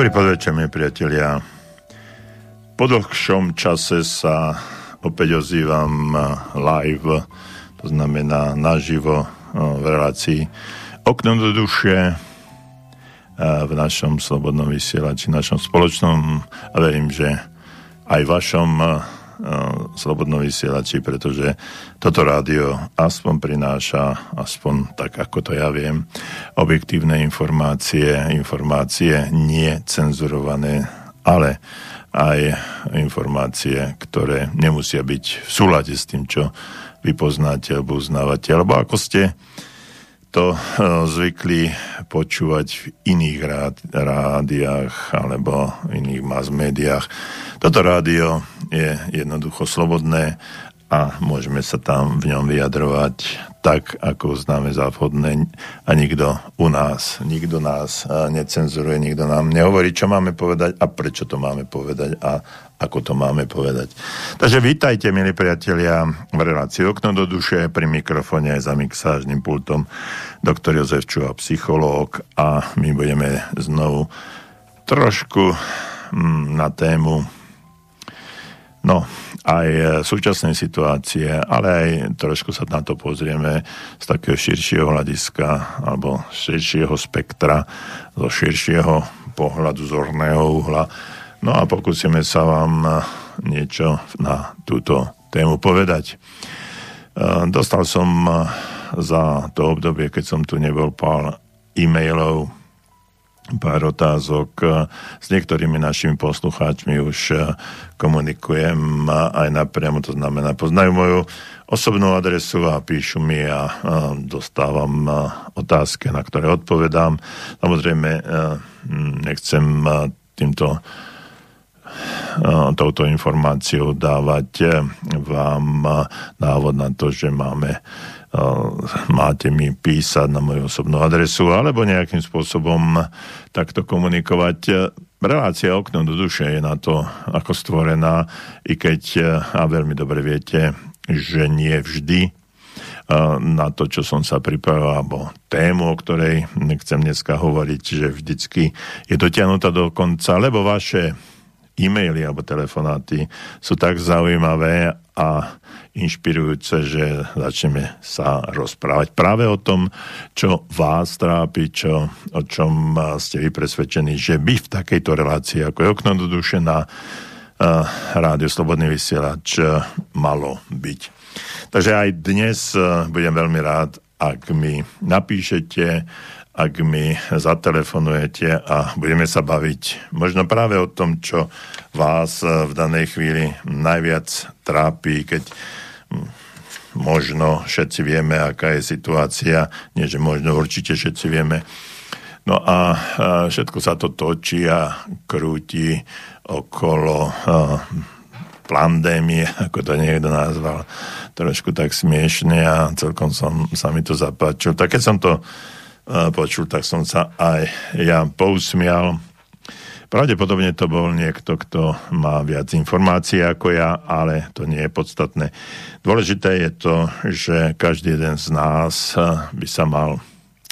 Dobrý podvečer, mi priatelia. Po dlhšom čase sa opäť ozývam live, to znamená naživo v relácii Okno do duše v našom slobodnom vysielači, našom spoločnom, a verím, že aj vašom slobodnom vysielači, pretože toto rádio aspoň prináša, aspoň tak, ako to ja viem, objektívne informácie nie cenzurované, ale aj informácie, ktoré nemusia byť v súlade s tým, čo vy poznáte alebo uznávate, alebo ako ste to zvykli počúvať v iných rádiách alebo iných mass médiách. Toto rádio je jednoducho slobodné a môžeme sa tam v ňom vyjadrovať tak, ako uznáme za vhodné, a nikto nás necenzuruje, nikto nám nehovorí, čo máme povedať a prečo to máme povedať a ako to máme povedať. Takže vítajte, milí priatelia, v relácii Okno do duše, pri mikrofóne za mixážnym pultom doktor Jozef Čuha, psychológ, a my budeme znovu trošku na tému aj súčasnej situácie, ale aj trošku sa na to pozrieme z takého širšieho hľadiska alebo širšieho spektra, zo širšieho pohľadu, zorného uhla. No a pokúsime sa vám niečo na túto tému povedať. Dostal som za to obdobie, keď som tu nebol, pár e-mailov, pár otázok. S niektorými našimi poslucháčmi už komunikujem aj napriamo, to znamená, poznajú moju osobnú adresu a píšu mi a dostávam otázky, na ktoré odpovedám. Samozrejme, nechcem touto informáciou dávať vám návod na to, že máte mi písať na moju osobnú adresu alebo nejakým spôsobom takto komunikovať. Relácia Okno do duše je na to ako stvorená, i keď, a veľmi dobre viete, že nie vždy na to, čo som sa pripravil, alebo tému, o ktorej nechcem dneska hovoriť, že vždycky je dotiahnutá do konca, lebo vaše e-maily alebo telefonáty sú tak zaujímavé a inšpirujúce, že začneme sa rozprávať práve o tom, čo vás trápi, o čom ste vy presvedčení, že by v takejto relácii, ako je Okno do duše na Rádio Slobodný vysielač, malo byť. Takže aj dnes budem veľmi rád, ak mi napíšete, ak mi zatelefonujete a budeme sa baviť možno práve o tom, čo vás v danej chvíli najviac trápi, keď možno všetci vieme, aká je situácia, nie že možno, určite všetci vieme. No a všetko sa to točí a krúti okolo pandémie, ako to niekto nazval, trošku tak smiešne, a celkom sa mi to zapáčilo. Tak keď som to počul, tak som sa aj ja pousmial. Pravdepodobne to bol niekto, kto má viac informácií ako ja, ale to nie je podstatné. Dôležité je to, že každý jeden z nás by sa mal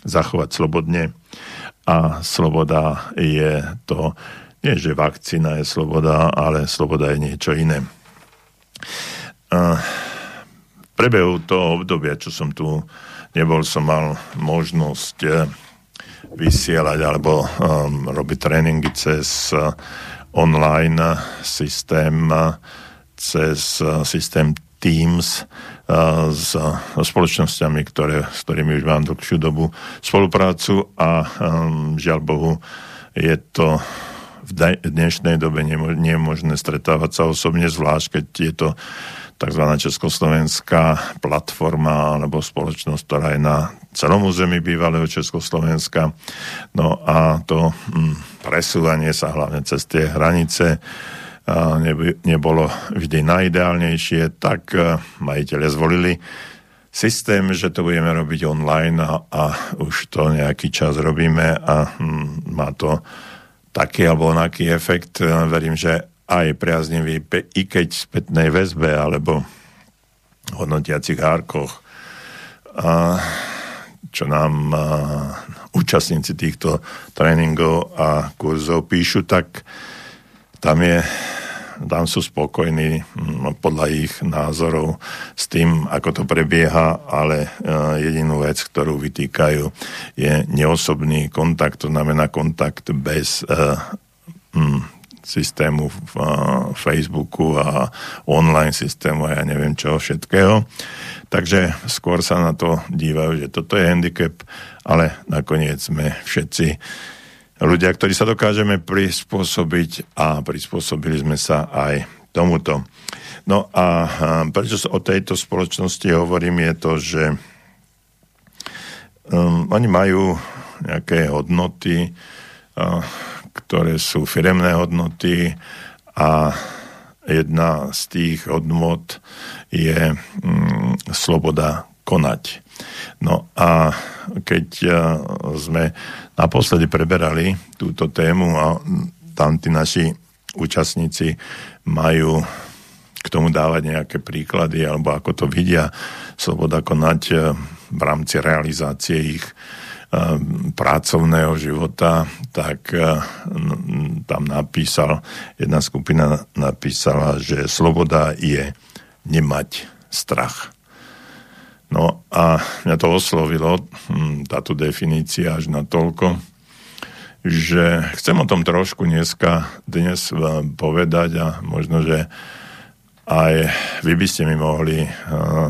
zachovať slobodne, a sloboda je to, nie že vakcína je sloboda, ale sloboda je niečo iné. V prebehu toho obdobia, čo som tu nebol, som mal možnosť vysielať alebo robiť tréningy cez online systém, cez systém Teams s spoločnosťami, s ktorými už mám dlhšiu dobu spoluprácu, a žiaľ Bohu, je to v dnešnej dobe nie je možné stretávať sa osobne, zvlášť keď je to tzv. Československá platforma alebo spoločnosť, ktorá je na celom území bývalého Československa. No a to presúvanie sa hlavne cez tie hranice nebolo vždy najideálnejšie, tak majiteľe zvolili systém, že to budeme robiť online, a už to nejaký čas robíme a má to taký alebo onaký efekt. Verím, že aj priaznivý, i keď v spätnej väzbe alebo hodnotiacich hárkoch. čo nám účastníci týchto tréningov a kurzov píšu, tak tam sú spokojní podľa ich názorov s tým, ako to prebieha, ale jedinú vec, ktorú vytýkajú, je neosobný kontakt, to znamená kontakt bez systému v Facebooku a online systému a ja neviem čoho všetkého. Takže skôr sa na to dívajú, že toto je handicap, ale nakoniec sme všetci ľudia, ktorí sa dokážeme prispôsobiť a prispôsobili sme sa aj tomuto. No a prečo o tejto spoločnosti hovorím je to, že oni majú nejaké hodnoty, ktoré sú firemné hodnoty a jedna z tých hodnot je sloboda konať. No a keď sme naposledy preberali túto tému a tam tí naši účastníci majú k tomu dávať nejaké príklady alebo ako to vidia, sloboda konať v rámci realizácie ich pracovného života, tak tam jedna skupina napísala, že sloboda je nemať strach. No a mňa to oslovilo, táto definícia až natoľko, že chcem o tom trošku dnes povedať a možno, že aj vy by ste mi mohli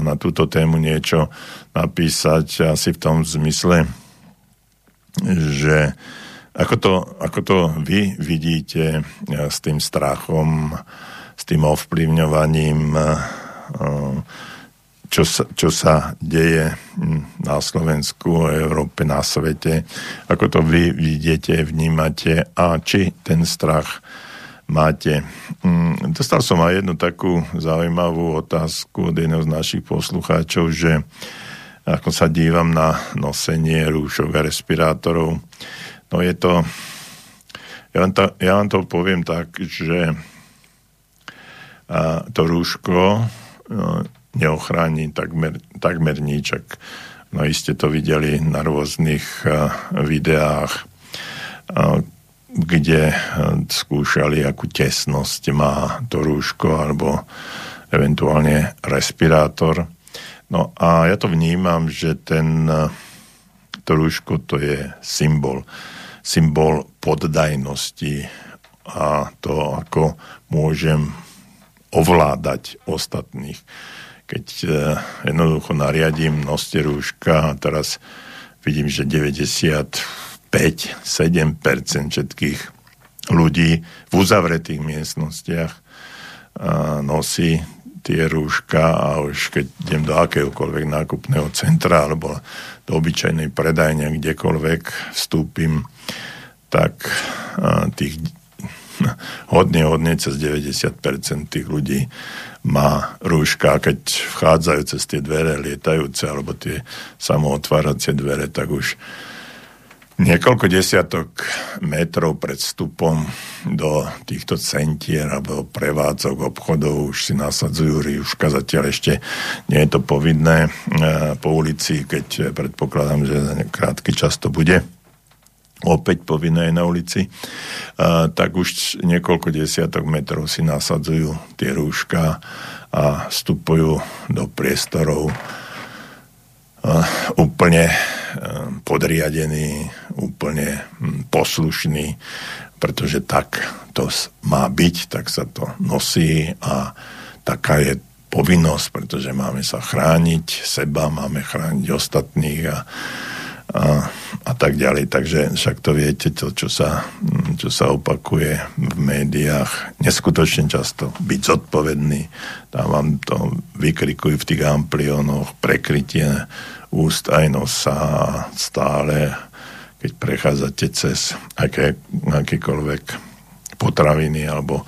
na túto tému niečo napísať asi v tom zmysle, že ako to vy vidíte s tým strachom, s tým ovplyvňovaním, čo sa deje na Slovensku, Európe, na svete, ako to vy vidíte, vnímate a či ten strach máte. Dostal som aj jednu takú zaujímavú otázku od jedného z našich poslucháčov, že ako sa dívam na nosenie rúšok a respirátorov. No je to... Ja vám to poviem tak, že to rúško neochrání takmer nič. No iste to videli na rôznych videách, kde skúšali, akú tesnosť má to rúško alebo eventuálne respirátor. No a ja to vnímam, že to rúško to je symbol. Symbol poddajnosti a to, ako môžem ovládať ostatných. Keď jednoducho nariadím, noste rúška a teraz vidím, že 95-7% všetkých ľudí v uzavretých miestnostiach nosí tie rúška a už keď idem do akéhokoľvek nákupného centra alebo do obyčajnej predajne, kdekoľvek vstúpim, tak tých hodne cez 90% tých ľudí má rúška. Keď vchádzajú cez tie dvere lietajúce alebo tie samootváracie dvere, tak už niekoľko desiatok metrov pred vstupom do týchto centier alebo prevádzok obchodov už si nasadzujú rúška. Zatiaľ ešte nie je to povinné po ulici, keď predpokladám, že za krátky čas to bude opäť povinné na ulici, tak už niekoľko desiatok metrov si nasadzujú tie rúška a vstupujú do priestorov úplne podriadený, úplne poslušný, pretože tak to má byť, tak sa to nosí a taká je povinnosť, pretože máme sa chrániť seba, máme chrániť ostatných a tak ďalej. Takže však to viete, to, čo sa opakuje v médiách neskutočne často, byť zodpovedný, tam vám to vykrikujú v tých ampliónoch, prekrytie úst aj nosa stále, keď prechádzate cez akékoľvek potraviny alebo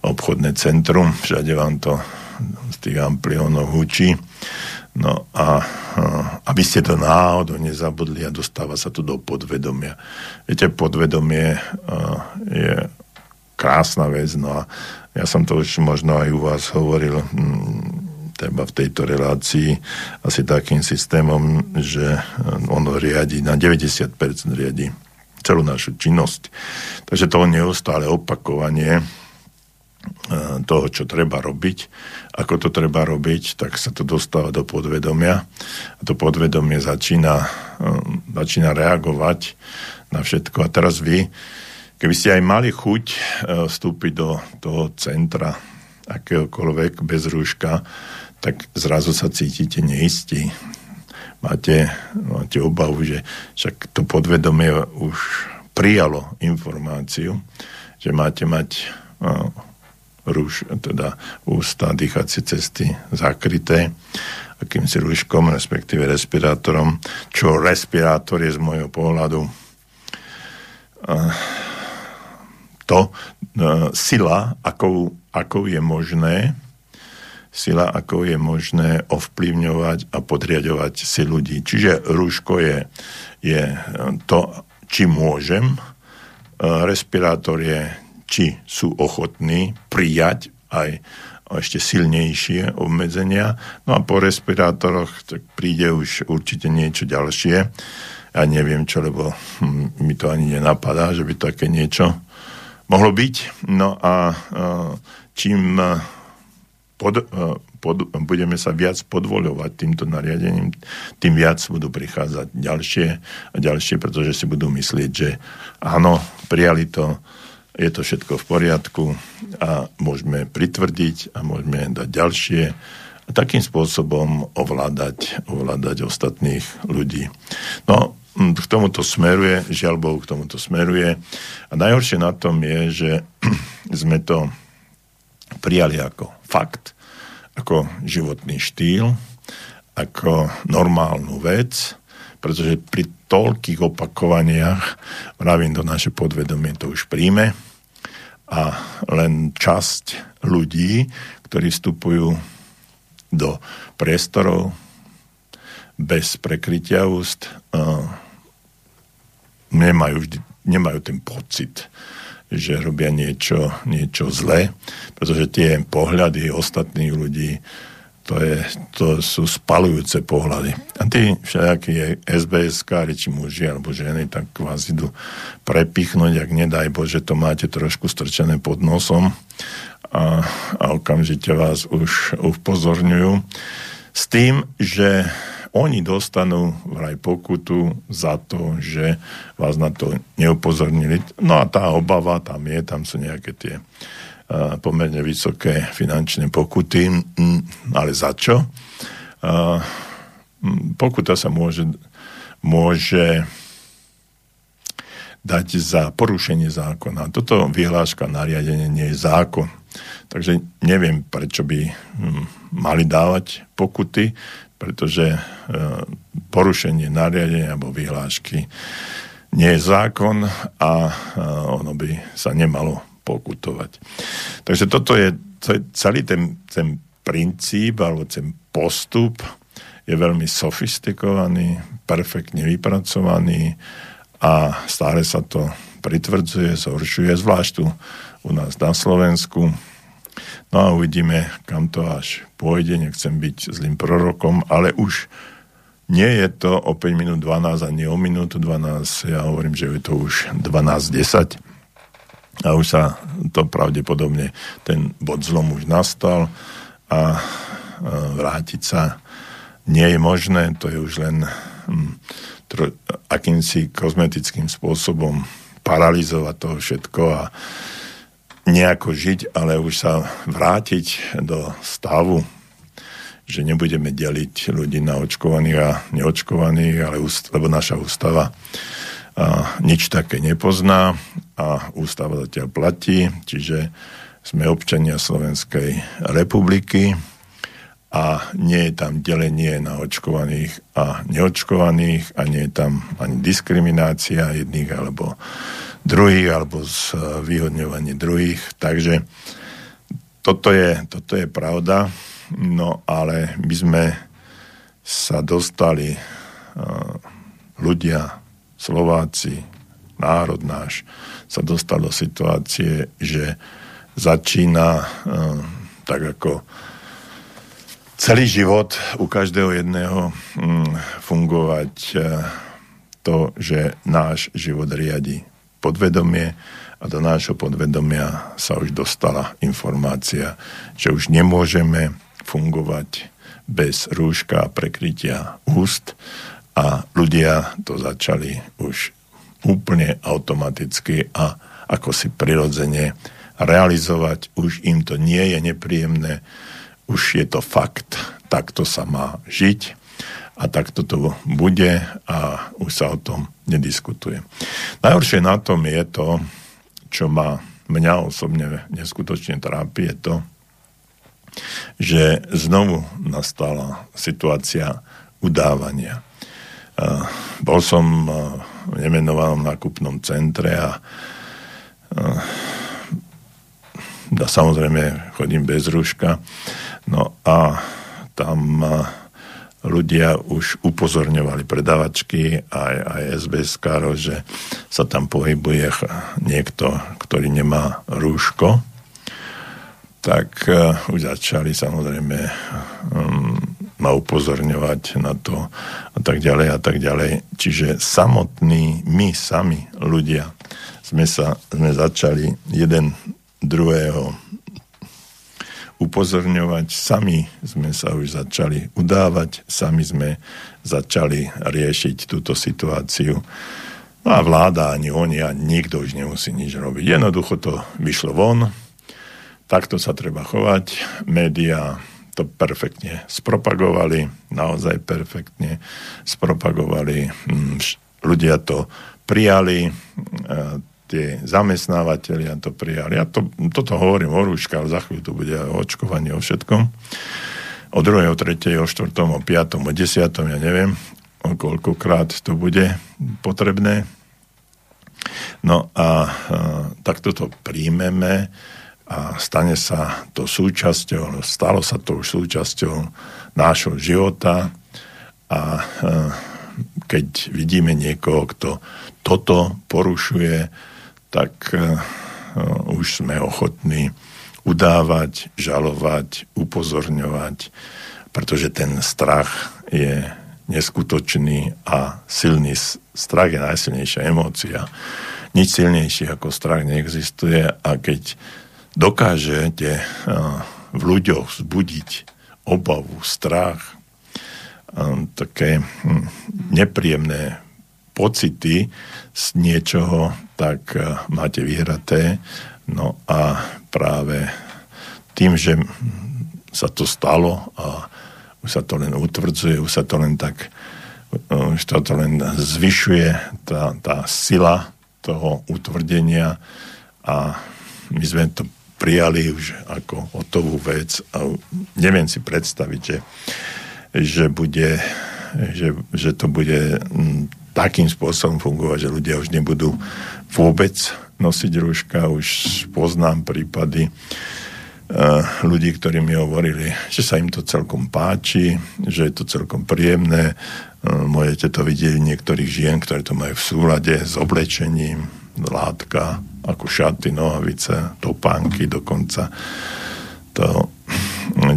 obchodné centrum, všade vám to z tých ampliónov hučí. No a aby ste to náhodou nezabudli a dostáva sa to do podvedomia. Viete, podvedomie je krásna vec, no a ja som to už možno aj u vás hovoril treba v tejto relácii asi takým systémom, že ono riadi na 90% riadi celú našu činnosť. Takže to neustále opakovanie toho, čo treba robiť, ako to treba robiť, tak sa to dostáva do podvedomia a to podvedomie začína reagovať na všetko. A teraz vy, keby ste aj mali chuť vstúpiť do toho centra akéhokoľvek bez rúška, tak zrazu sa cítite neistí. Máte obavu, že však to podvedomie už prijalo informáciu, že máte mať ústa, dýchacie cesty zakryté akýmsi rúškom, respektíve respirátorom, čo respirátor je z môjho pohľadu sila, akou je možné ovplyvňovať a podriadovať si ľudí. Čiže rúško je to, či môžem, respirátor je, či sú ochotní prijať aj ešte silnejšie obmedzenia. No a po respirátoroch tak príde už určite niečo ďalšie. Ja neviem čo, lebo mi to ani nenapadá, že by také niečo mohlo byť. No a čím budeme sa viac podvoľovať týmto nariadením, tým viac budú prichádzať ďalšie a ďalšie, pretože si budú myslieť, že áno, prijali to, je to všetko v poriadku a môžeme pritvrdiť a môžeme dať ďalšie a takým spôsobom ovládať ostatných ľudí. No, k tomuto smeruje, žiaľ Bohu, k tomuto smeruje. A najhoršie na tom je, že sme to prijali ako fakt, ako životný štýl, ako normálnu vec, pretože pri toľkých opakovaniach hlavne do naše podvedomie to už príjme a len časť ľudí, ktorí vstupujú do priestorov bez prekrytia úst, nemajú ten pocit, že robia niečo zlé, pretože tie pohľady ostatných ľudí to sú spalujúce pohľady. A tí všajakí SBS-kári, či muži alebo ženy, tak vás idú prepichnúť, ak nedaj Bože, to máte trošku strčené pod nosom a okamžite vás už upozorňujú s tým, že oni dostanú vraj pokutu za to, že vás na to neupozornili. No a tá obava tam je, tam sú nejaké tie pomerne vysoké finančné pokuty, ale za čo? Pokuta sa môže dať za porušenie zákona. Toto vyhláška nariadenie nie je zákon. Takže neviem, prečo by mali dávať pokuty, pretože porušenie nariadenia alebo vyhlášky nie je zákon a ono by sa nemalo pokutovať. Takže to je celý ten princíp alebo ten postup je veľmi sofistikovaný, perfektne vypracovaný a stále sa to pritvrdzuje, zhoršuje, zvlášť tu u nás na Slovensku. No a uvidíme, kam to až pôjde. Nechcem byť zlým prorokom, ale už nie je to o 5 minút 12 a nie o minútu 12. Ja hovorím, že je to už 12:10. A už sa to pravdepodobne, ten bod zlom už nastal a vrátiť sa nie je možné, to je už len akýmsi kozmetickým spôsobom paralizovať to všetko a nejako žiť, ale už sa vrátiť do stavu, že nebudeme deliť ľudí na očkovaných a neočkovaných, ale lebo naša ústava nič také nepozná a ústava zatiaľ platí, čiže sme občania Slovenskej republiky a nie je tam delenie na očkovaných a neočkovaných a nie je tam ani diskriminácia jedných alebo druhých alebo zvýhodňovanie druhých, takže toto je pravda, no ale my sme sa dostali ľudia Slováci, národ náš, sa dostal do situácie, že začína tak ako celý život u každého jedného fungovať to, že náš život riadi podvedomie a do nášho podvedomia sa už dostala informácia, že už nemôžeme fungovať bez rúška a prekrytia úst a ľudia to začali už úplne automaticky a ako si prirodzene realizovať. Už im to nie je nepríjemné, už je to fakt. Takto sa má žiť a takto to bude a už sa o tom nediskutuje. Najhoršie na tom je to, čo mňa osobne neskutočne trápi, je to, že znovu nastala situácia udávania. Bol som v nemenovanom nákupnom centre a samozrejme chodím bez rúška. No a tam ľudia už upozorňovali predávačky aj SBS-károv, že sa tam pohybuje niekto, ktorý nemá rúško. Tak už začali samozrejme ma upozorňovať na to a tak ďalej a tak ďalej. Čiže my sami ľudia sme začali jeden druhého upozorňovať, sami sme sa už začali udávať, sami sme začali riešiť túto situáciu. No a vláda, ani oni, ani nikto už nemusí nič robiť. Jednoducho to vyšlo von, takto sa treba chovať. Média to perfektne spropagovali, naozaj perfektne spropagovali. Ľudia to prijali, tie zamestnávateľia to prijali. Ja toto hovorím o rúške, ale za chvíľu to bude o očkovaní, o všetkom. O 2., o 3., o 4., o 5., o 10., ja neviem, o koľkokrát to bude potrebné. No a takto to príjmeme a stane sa to súčasťou, stalo sa to už súčasťou nášho života a keď vidíme niekoho, kto toto porušuje, tak už sme ochotní udávať, žalovať, upozorňovať, pretože ten strach je neskutočný a silný. Strach je najsilnejšia emócia. Nič silnejšie ako strach neexistuje a keď dokážete v ľuďoch vzbudiť obavu, strach, také nepríjemné pocity z niečoho, tak máte vyhraté. No a práve tým, že sa to stalo a už sa to len utvrdzuje, už sa to len zvyšuje tá sila toho utvrdenia a my sme to prijali už ako hotovú vec a neviem si predstaviť, že to bude takým spôsobom fungovať, že ľudia už nebudú vôbec nosiť rúška. Už poznám prípady ľudí, ktorí mi hovorili, že sa im to celkom páči, že je to celkom príjemné. Môžete to vidieť u niektorých žien, ktoré to majú v súlade s oblečením, látka, ako šaty, nohavice, topánky dokonca.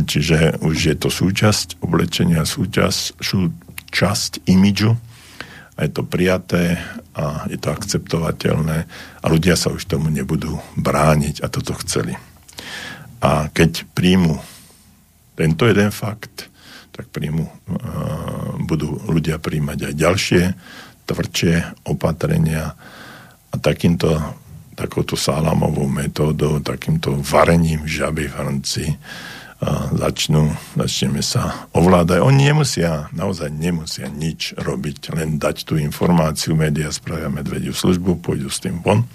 Čiže už je to súčasť oblečenia, súčasť imidžu a je to prijaté a je to akceptovateľné a ľudia sa už tomu nebudú brániť a toto chceli. A keď príjmu tento jeden fakt, tak budú ľudia príjmať aj ďalšie, tvrdšie opatrenia a takouto salamovou metódou, takýmto varením žaby v hrnci začneme sa ovládať. Oni naozaj nemusia nič robiť, len dať tú informáciu, médiá spravia medvediu službu, pôjdu s tým von.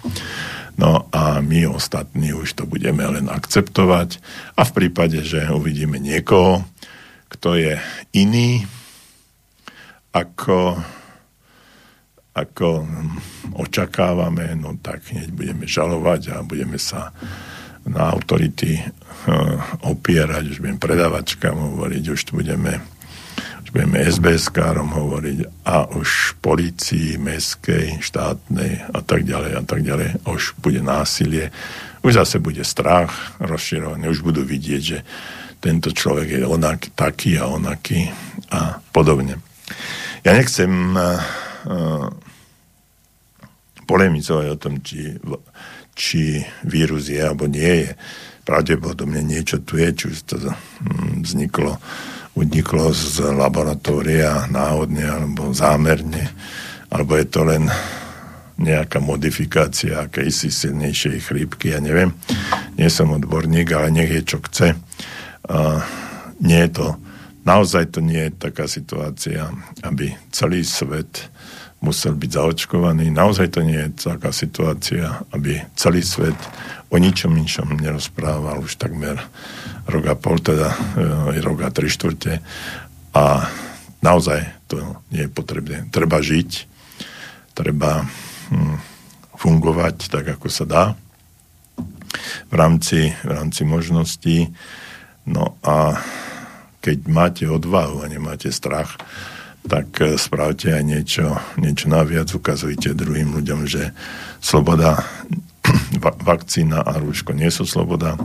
No a my ostatní už to budeme len akceptovať a v prípade, že uvidíme niekoho, kto je iný ako očakávame, no tak hneď budeme žalovať a budeme sa na autority opierať, už budeme predávačkám hovoriť, už budeme SBS-károm hovoriť a už polícii, mestskej, štátnej a tak ďalej, a už bude násilie, už zase bude strach rozširovaný, už budú vidieť, že tento človek je onak, taký a onaký a podobne. Ja nechcem polemizovať o tom, či vírus je alebo nie je. Pravdepodobne niečo tu je, či už to uniklo z laboratória náhodne alebo zámerne, alebo je to len nejaká modifikácia akejsi silnejšej chrípky, ja neviem. Nie som odborník, ale nech je čo chce. Nie je to, naozaj to nie je taká situácia, aby celý svet musel byť zaočkovaný. Naozaj to nie je taká situácia, aby celý svet o ničom inšom nerozprával už takmer rok a pol, teda rok a 3/4. A naozaj to nie je potrebné. Treba žiť, treba fungovať tak, ako sa dá v rámci možností. No a keď máte odvahu a nemáte strach, tak spravte aj niečo naviac, ukazujte druhým ľuďom, že sloboda, vakcína a rúško nie sú sloboda.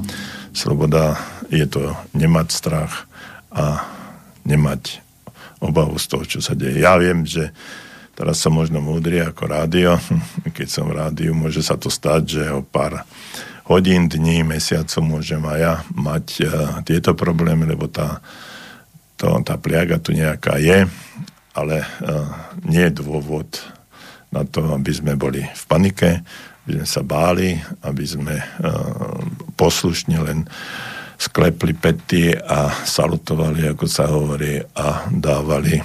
Sloboda je to nemať strach a nemať obavu z toho, čo sa deje. Ja viem, že teraz som možno múdry ako rádio. Keď som v rádiu, môže sa to stať, že o pár hodín, dní, mesiacov môžem aj ja mať tieto problémy, lebo tá pliaga tu nejaká je, ale nie je dôvod na to, aby sme boli v panike, aby sme sa báli, aby sme poslušne len sklepli pety a salutovali, ako sa hovorí, a dávali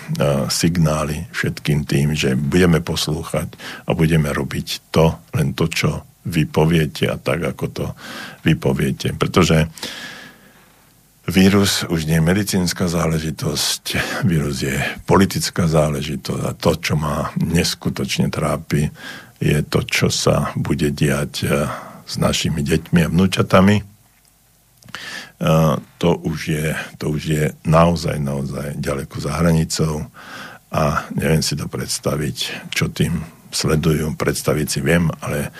signály všetkým tým, že budeme poslúchať a budeme robiť len to, čo vy poviete a tak, ako to vy poviete. Pretože vírus už nie je medicínska záležitosť, vírus je politická záležitosť a to, čo ma neskutočne trápi, je to, čo sa bude diať s našimi deťmi a vnúčatami. To už je naozaj ďaleko za hranicou a neviem si to predstaviť, čo tým sledujú. Predstaviť si viem, ale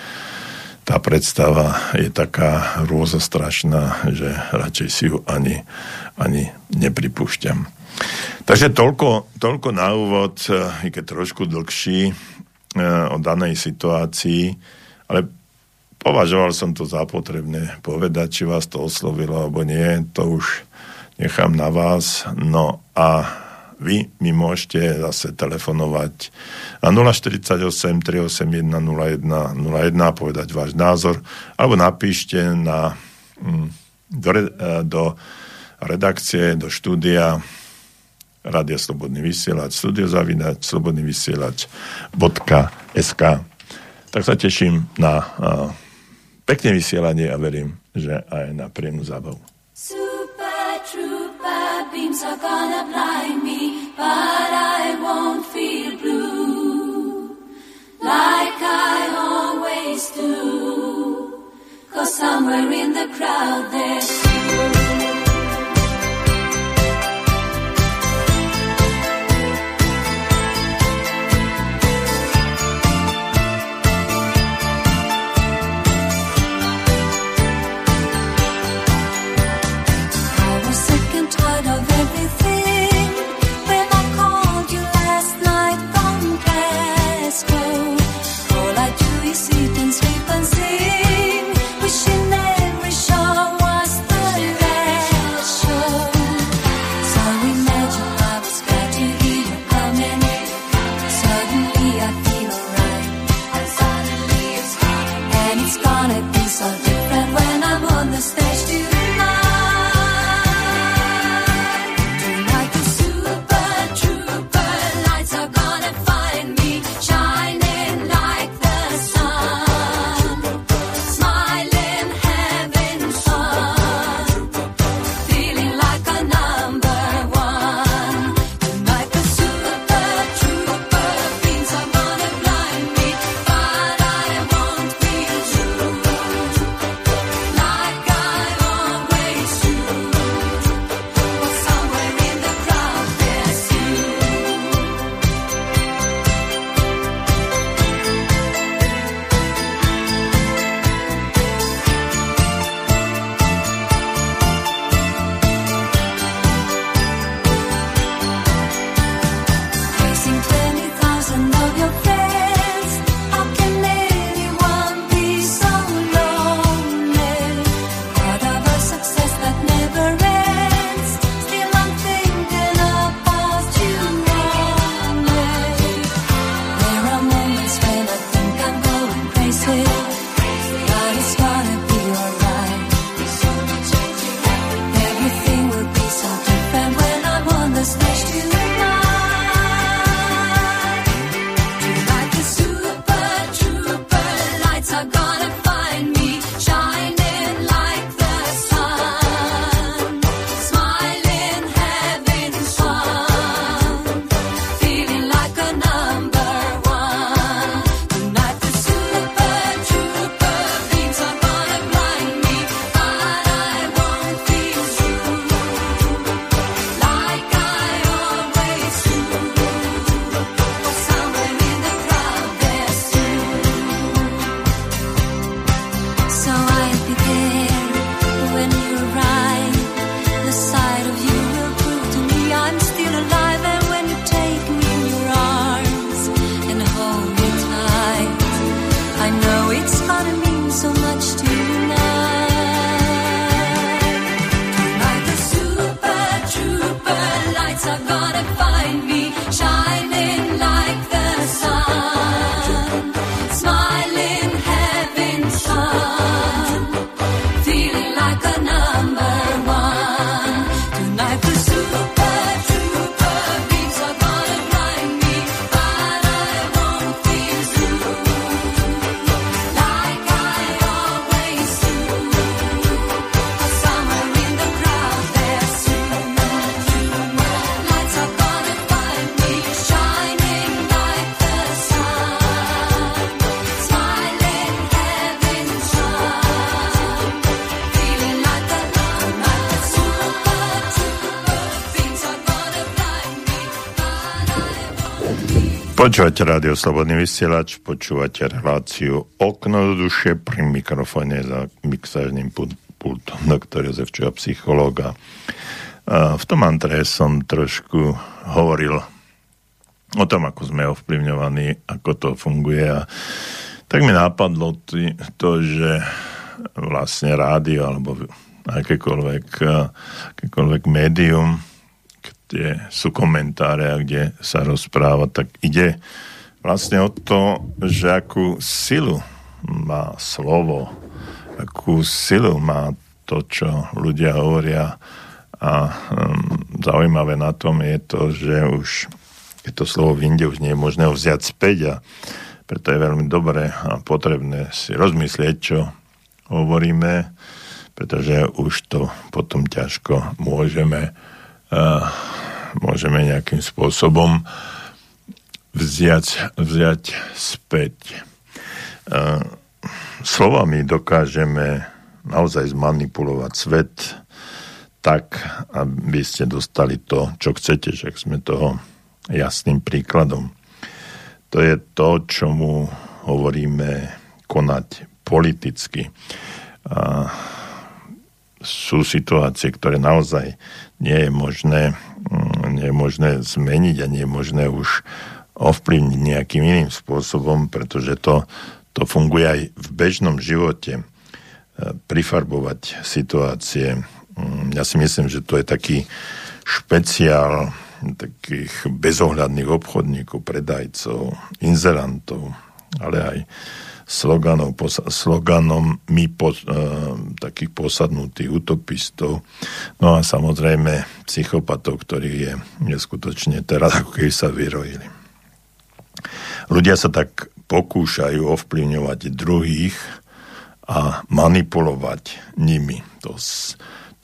tá predstava je taká hrôzostrašná, že radšej si ju ani nepripúšťam. Takže toľko na úvod, i keď trošku dlhší, o danej situácii, ale považoval som to za potrebné povedať, či vás to oslovilo alebo nie, to už nechám na vás. No a vy mi môžete zase telefonovať na 048 381 01 01 a povedať váš názor, alebo napíšte do redakcie, do štúdia Rádia Slobodný vysielač, studio@slobodnyvysielac.sk. Tak sa teším na pekné vysielanie a verím, že aj na príjemnú zábavu. Beams are gonna blind me, but I won't feel blue, like I always do, 'cause somewhere in the crowd there's you. Sit and sleep and sing, wishing every show was the Počúvate Rádio Slobodný vysielač, počúvate reláciu Okno do duše, pri mikrofóne za mixážnym pultom doktor Jozef Čuha, psychológa. V tom antre som trošku hovoril o tom, ako sme ovplyvňovaní, ako to funguje, a tak mi napadlo to, že vlastne rádio alebo akékoľvek médium, kde sú komentáre a kde sa rozpráva, tak ide vlastne o to, že akú silu má slovo, akú silu má to, čo ľudia hovoria, a zaujímavé na tom je to, že už je to slovo v inde, už nie je možné ho vziať späť, a preto je veľmi dobré a potrebné si rozmyslieť, čo hovoríme, pretože už to potom ťažko môžeme nejakým spôsobom vziať späť. Slovami dokážeme naozaj zmanipulovať svet tak, aby ste dostali to, čo chcete, že sme toho jasným príkladom. To je to, čomu hovoríme konať politicky. Sú situácie, ktoré naozaj nie je možné zmeniť a nie je možné už ovplyvniť nejakým iným spôsobom, pretože to funguje aj v bežnom živote. Prifarbovať situácie. Ja si myslím, že to je taký špeciál takých bezohľadných obchodníkov, predajcov, inzerantov, ale aj takých posadnutých utopistov, no a samozrejme psychopatov, ktorí je neskutočne teraz, ako keby sa vyrojili. Ľudia sa tak pokúšajú ovplyvňovať druhých a manipulovať nimi. To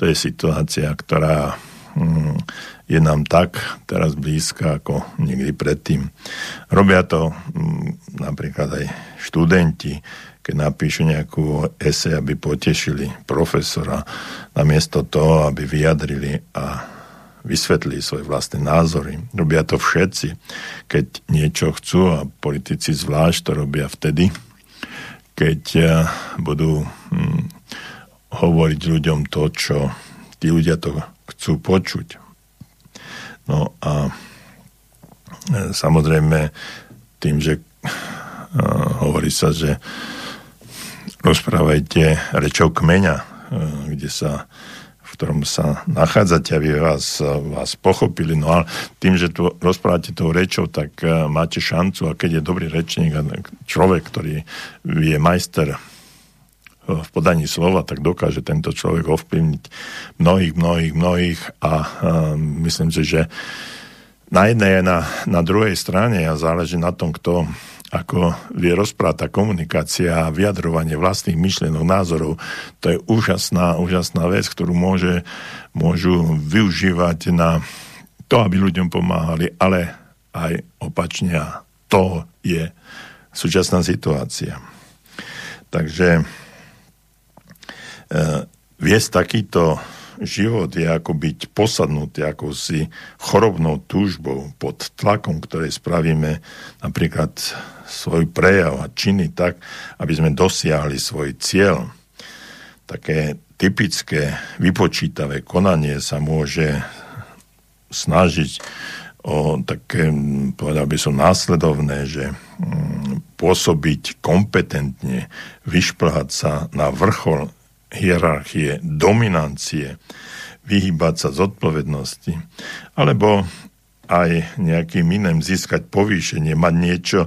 je situácia, ktorá je nám tak teraz blízka ako nikdy predtým. Robia to napríklad aj študenti, keď napíšu nejakú esej, aby potešili profesora, namiesto toho, aby vyjadrili a vysvetlili svoje vlastné názory. Robia to všetci, keď niečo chcú, a politici zvlášť to robia vtedy, keď budú hovoriť ľuďom to, čo tí ľudia to chcú počuť. No a samozrejme tým, že hovorí sa, že rozprávajte rečou kmeňa, v ktorom sa nachádzate, aby vás pochopili. No ale tým, že tu rozprávate tou rečou, tak máte šancu, a keď je dobrý rečník a človek, ktorý je majster v podaní slova, tak dokáže tento človek ovplyvniť mnohých, a myslím si, že na jednej a na druhej strane, a záleží na tom, kto ako vie rozprávať, komunikácia a vyjadrovanie vlastných myšlienok, názorov. To je úžasná vec, ktorú môžu využívať na to, aby ľuďom pomáhali, ale aj opačne, a to je súčasná situácia. Takže viesť takýto život je ako byť posadnutý akousi chorobnou túžbou pod tlakom, ktoré spravíme napríklad svoj prejav a činy tak, aby sme dosiahli svoj cieľ. Také typické vypočítavé konanie sa môže snažiť o také, povedal by som, následovné, že pôsobiť kompetentne, vyšplhať sa na vrchol hierarchie, dominancie, vyhýbať sa zodpovednosti, alebo aj nejakým iným získať povýšenie, mať niečo,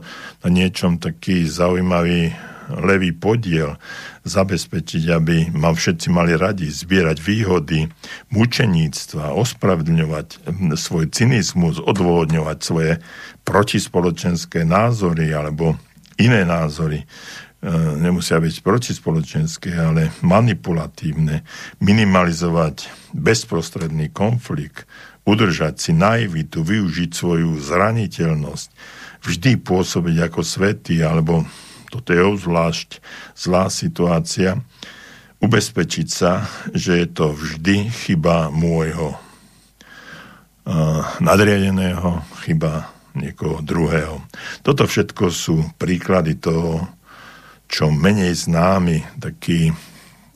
na niečom taký zaujímavý levý podiel, zabezpečiť, aby ma všetci mali radi, zbierať výhody, mučeníctva, ospravedlňovať svoj cynizmus, odôvodňovať svoje protispoločenské názory alebo iné názory. Nemusia byť protispoločenské, ale manipulatívne, minimalizovať bezprostredný konflikt, udržať si naivitu, využiť svoju zraniteľnosť, vždy pôsobiť ako svätý alebo toto je obzvlášť zlá situácia, ubezpečiť sa, že je to vždy chyba môjho nadriadeného, chyba niekoho druhého. Toto všetko sú príklady toho, čo menej známy, taký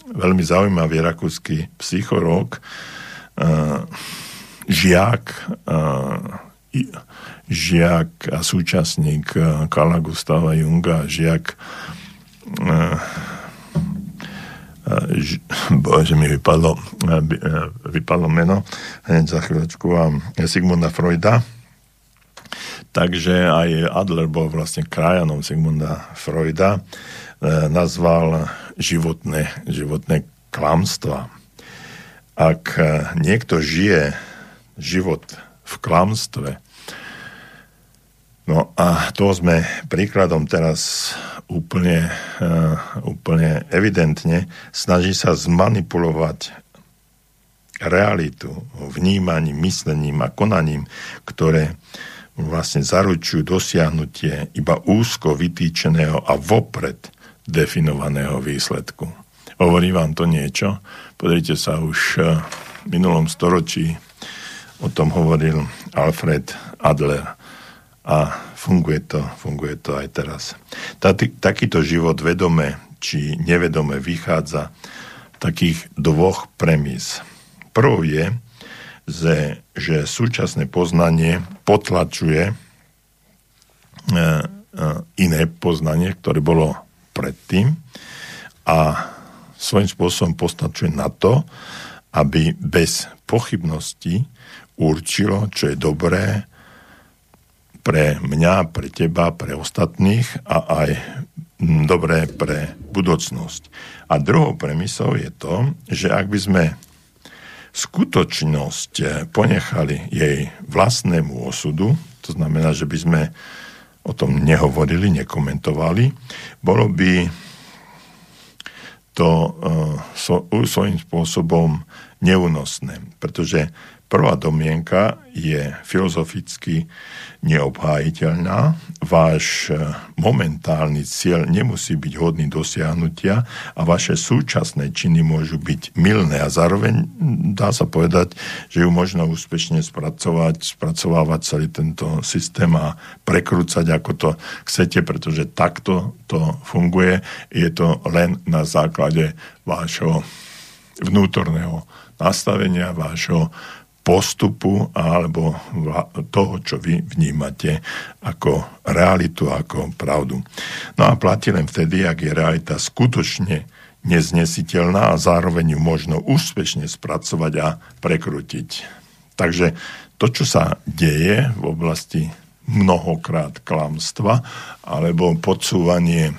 veľmi zaujímavý rakúsky psychológ, žiak a súčasník Carla Gustava Junga, bože, mi vypadlo meno hneď za chvíľočku, a Sigmunda Freuda. Takže aj Adler bol vlastne krajanom Sigmunda Freuda, nazval životné klamstvá. Ak niekto žije život v klamstve, no a to sme príkladom teraz úplne evidentne, snaží sa zmanipulovať realitu vnímaním, myslením a konaním, ktoré vlastne zaručujú dosiahnutie iba úzko vytýčeného a vopred definovaného výsledku. Hovorí vám to niečo? Pozrite sa, už v minulom storočí o tom hovoril Alfred Adler. A funguje to aj teraz. Takýto život vedome či nevedome vychádza takých dvoch premis. Prvou je, že súčasné poznanie potlačuje iné poznanie, ktoré bolo predtým, a svojím spôsobom postačuje na to, aby bez pochybnosti určilo, čo je dobré pre mňa, pre teba, pre ostatných a aj dobré pre budúcnosť. A druhou premisou je to, že ak by sme skutočnosť ponechali jej vlastnému osudu, to znamená, že by sme o tom nehovorili, nekomentovali, bolo by to svojím spôsobom neúnosné, pretože prvá domienka je filozoficky neobhájiteľná. Váš momentálny cieľ nemusí byť hodný dosiahnutia a vaše súčasné činy môžu byť mylné a zároveň dá sa povedať, že ju možno úspešne spracovávať celý tento systém a prekrúcať, ako to chcete, pretože takto to funguje. Je to len na základe vášho vnútorného nastavenia, vášho postupu alebo toho, čo vy vnímate ako realitu, ako pravdu. No a platí len vtedy, ak je realita skutočne neznesiteľná a zároveň ju možno úspešne spracovať a prekrútiť. Takže to, čo sa deje v oblasti mnohokrát klamstva alebo podsúvanie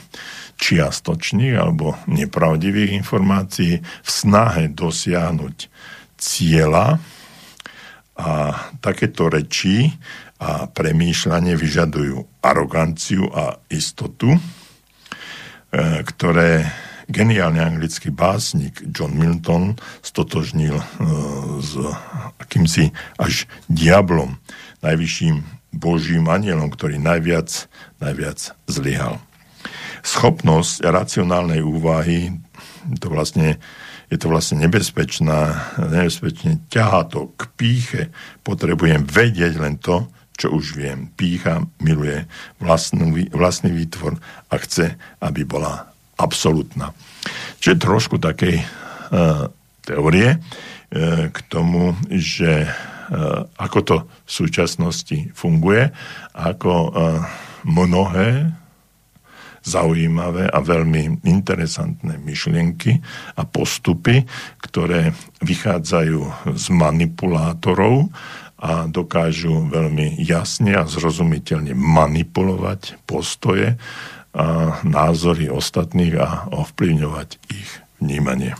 čiastočných alebo nepravdivých informácií v snahe dosiahnuť cieľa, a takéto reči a premýšľanie vyžadujú aroganciu a istotu, ktoré geniálny anglický básnik John Milton stotožnil s akýmsi až diablom, najvyšším božím anjelom, ktorý najviac zlyhal. Schopnosť racionálnej úvahy je to vlastne nebezpečné, ťahá to k pýche. Potrebujem vedieť len to, čo už viem. Pýcha miluje vlastný výtvor a chce, aby bola absolútna. Čiže trošku takej teórie k tomu, že ako to v súčasnosti funguje, ako mnohé zaujímavé a veľmi interesantné myšlienky a postupy, ktoré vychádzajú z manipulátorov a dokážu veľmi jasne a zrozumiteľne manipulovať postoje a názory ostatných a ovplyvňovať ich vnímanie.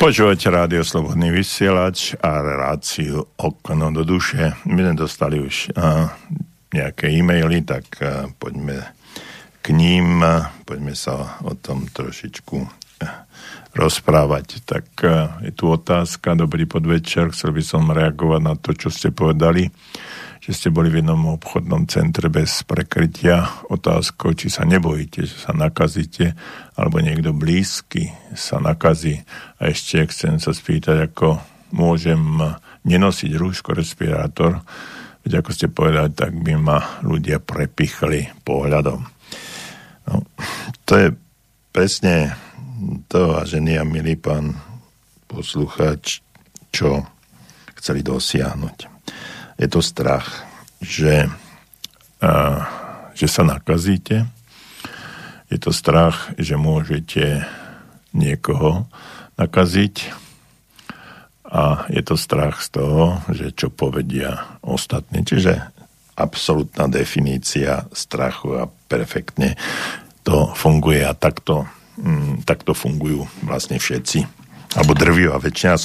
Počúvate Rádio Slobodný vysielač a reláciu Okno do duše. My sme dostali už nejaké e-maily, tak poďme k ním, poďme sa o tom trošičku rozprávať. Tak je tu otázka, dobrý podvečer, chcel by som reagovať na to, čo ste povedali, že ste boli v jednom obchodnom centre bez prekrytia. Otázkou, či sa nebojíte, že sa nakazíte, alebo niekto blízky sa nakazí. A ešte chcem sa spýtať, ako môžem nenosiť rúško, respirátor, veď ako ste povedali, tak by ma ľudia prepichli pohľadom. No, to je presne to, vážený a milý pán poslucháč, čo chceli dosiahnuť. Je to strach, že sa nakazíte. Je to strach, že môžete niekoho nakaziť. A je to strach z toho, že čo povedia ostatní. Čiže absolútna definícia strachu a perfektne to funguje. A takto fungujú vlastne všetci. alebo drvivá väčšina,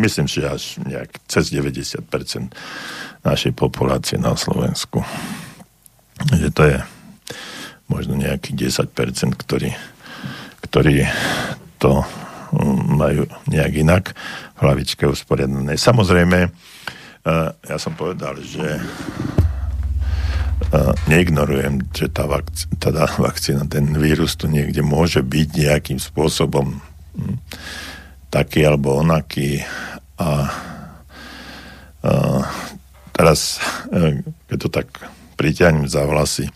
myslím, že až nejak cez 90% našej populácie na Slovensku. Takže to je možno nejakých 10%, ktorí to majú nejak inak v hlavičke usporiadané. Samozrejme, ja som povedal, že neignorujem, že tá vakcína, ten vírus tu niekde môže byť nejakým spôsobom taký alebo onaký a teraz, keď to tak pritiahnem za vlasy,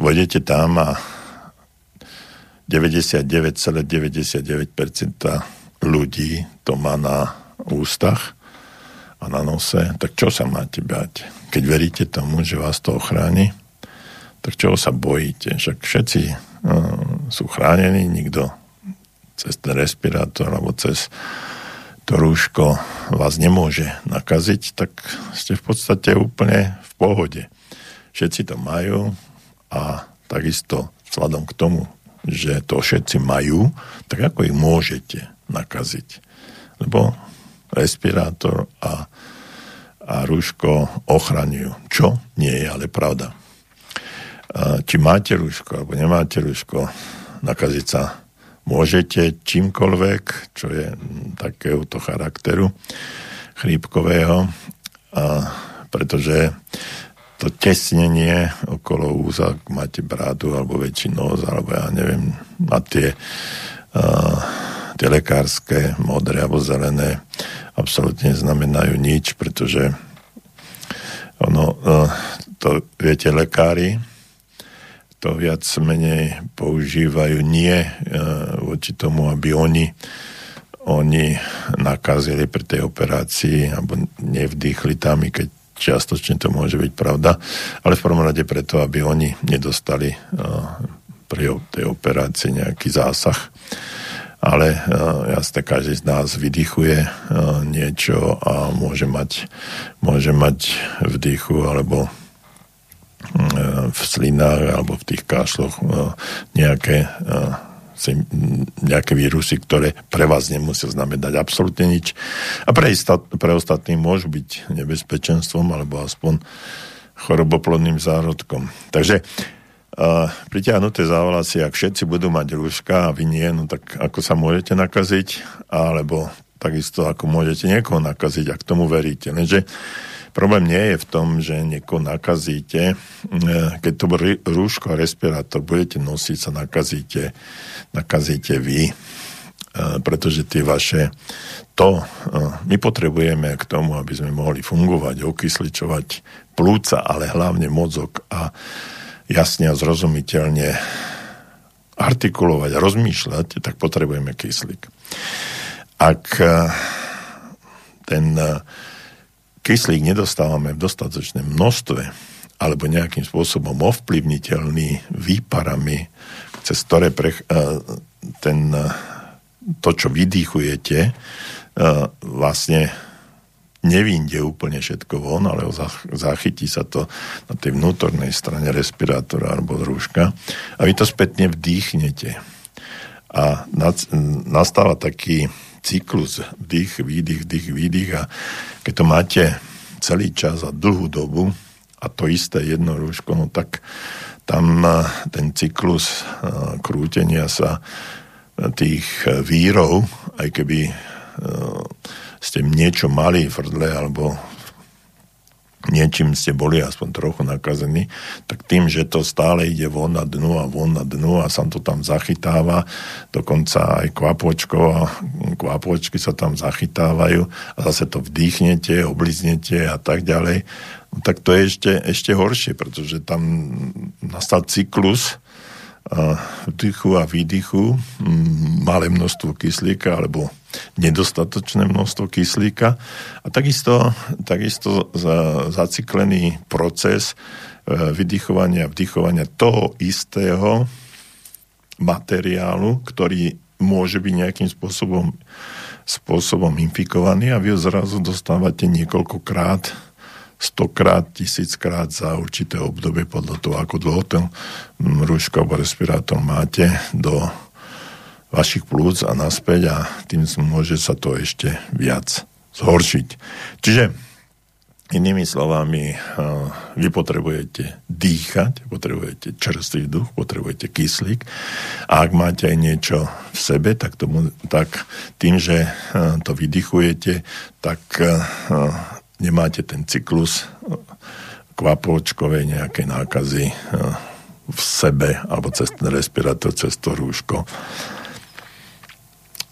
vojdete tam a 99,99% ľudí to má na ústach a na nose, tak čo sa máte báť? Keď veríte tomu, že vás to ochráni, tak čoho sa bojíte? Však všetci sú chránení, nikto cez ten respirátor alebo cez to rúško vás nemôže nakaziť, tak ste v podstate úplne v pohode. Všetci to majú a takisto vzhľadom k tomu, že to všetci majú, tak ako ich môžete nakaziť? Lebo respirátor a rúško ochraňujú. Čo? Nie je ale pravda. Či máte rúško alebo nemáte rúško, nakaziť sa môžete čímkoľvek, čo je takéhoto charakteru chrípkového, pretože to tesnenie okolo úzak, máte brádu alebo väčší nos, alebo ja neviem, a tie lekárske, modré alebo zelené absolútne neznamenajú nič, pretože ono, to viete, lekári to viac menej používajú nie voči tomu, aby oni nakazili pri tej operácii alebo nevdýchli tam, i keď čiastočne to môže byť pravda, ale v prvom rade preto, aby oni nedostali pri tej operácii nejaký zásah. Ale jasne, každý z nás vydýchuje niečo a môže mať v dýchu alebo v slinách alebo v tých kašloch nejaké vírusy, ktoré pre vás nemusia znamenať absolútne nič. A pre ostatní môžu byť nebezpečenstvom alebo aspoň choroboplodným zárodkom. Takže priťahnuté závlasy, ak všetci budú mať rúška a vy nie, no tak ako sa môžete nakaziť, alebo takisto ako môžete niekoho nakaziť, ak tomu veríte. Lenže problém nie je v tom, že niekoho nakazíte. Keď to rúško a respirátor budete nosiť, sa nakazíte vy. Pretože my potrebujeme k tomu, aby sme mohli fungovať, okysličovať plúca, ale hlavne mozog a jasne a zrozumiteľne artikulovať a rozmýšľať, tak potrebujeme kyslík. Ak ten kyslík nedostávame v dostatočnom množstve alebo nejakým spôsobom ovplyvniteľný výparami, cez ktoré to, čo vydýchujete, vlastne nevinde úplne všetko von, ale zachytí sa to na tej vnútornej strane respirátora alebo rúška a vy to spätne vdýchnete. A nastáva taký cyklus vdych, výdych, vdych, výdych a keď to máte celý čas a dlhú dobu a to isté jedno rúško, no tak tam ten cyklus krútenia sa tých vírov, aj keby ste niečo mali v hrdle alebo niečím ste boli aspoň trochu nakazení, tak tým, že to stále ide von na dnu a sa to tam zachytáva, dokonca aj kvapočky sa tam zachytávajú a zase to vdýchnete, obliznete a tak ďalej, no tak to je ešte horšie, pretože tam nastal cyklus vdychu a výdychu, malé množstvo kyslíka alebo nedostatočné množstvo kyslíka a takisto zacyklený proces vydychovania a vdychovania toho istého materiálu, ktorý môže byť nejakým spôsobom infikovaný a vy zrazu dostávate niekoľkokrát, 100-krát, 1000-krát za určité obdobie podľa toho, ako dlho ten rúško alebo respirátor máte do vašich plúc a naspäť a tým môže sa to ešte viac zhoršiť. Čiže inými slovami, vy potrebujete dýchať, potrebujete čerstvý vzduch, potrebujete kyslík a ak máte aj niečo v sebe, tak tým, že to vydychujete, tak nemáte ten cyklus kvapočkovej nejakej nákazy v sebe alebo cez ten respirátor, cez to rúško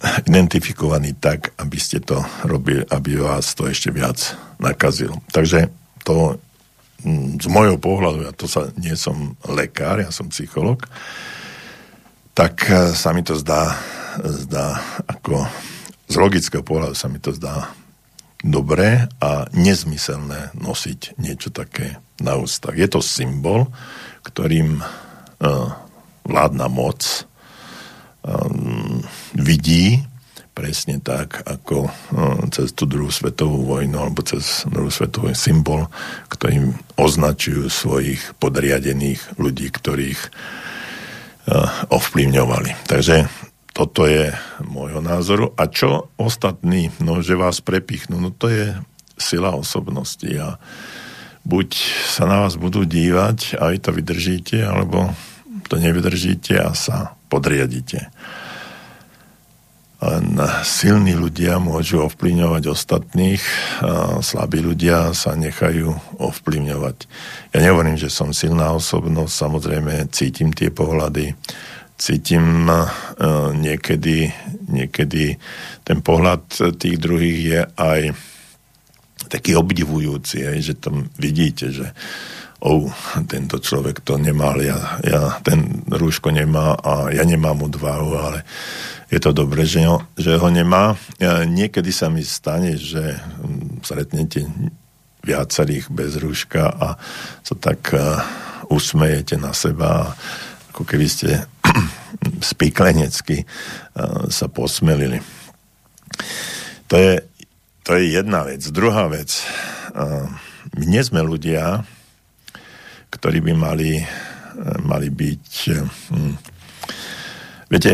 identifikovaný tak, aby ste to robili, aby vás to ešte viac nakazilo. Takže to z môjho pohľadu, nie som lekár, ja som psychológ, tak sa mi to zdá ako z logického pohľadu sa mi to zdá dobré a nezmyselné nosiť niečo také na ústach. Je to symbol, ktorým vládna moc vidí presne tak, ako cez tú druhú svetovú vojnu alebo cez druhú svetový symbol, ktorým označujú svojich podriadených ľudí, ktorých ovplyvňovali. Takže toto je môjho názoru. A čo ostatní, že vás prepichnú, to je sila osobnosti. A buď sa na vás budú dívať a vy to vydržíte, alebo to nevydržíte a sa podriadite. Len silní ľudia môžu ovplyvňovať ostatných, a slabí ľudia sa nechajú ovplyvňovať. Ja nehovorím, že som silná osobnosť, samozrejme cítim tie pohľady, cítim niekedy ten pohľad tých druhých je aj taký obdivujúci, že tam vidíte, že tento človek to nemal, ja ten rúško nemá a ja nemám odvahu, ale je to dobré, že ho nemá. Niekedy sa mi stane, že stretnete viacerých bez rúška a sa tak usmejete na seba, ako keby ste spiklenecky sa posmelili. To je jedna vec. Druhá vec. My nie sme ľudia, ktorí by mali byť... Viete,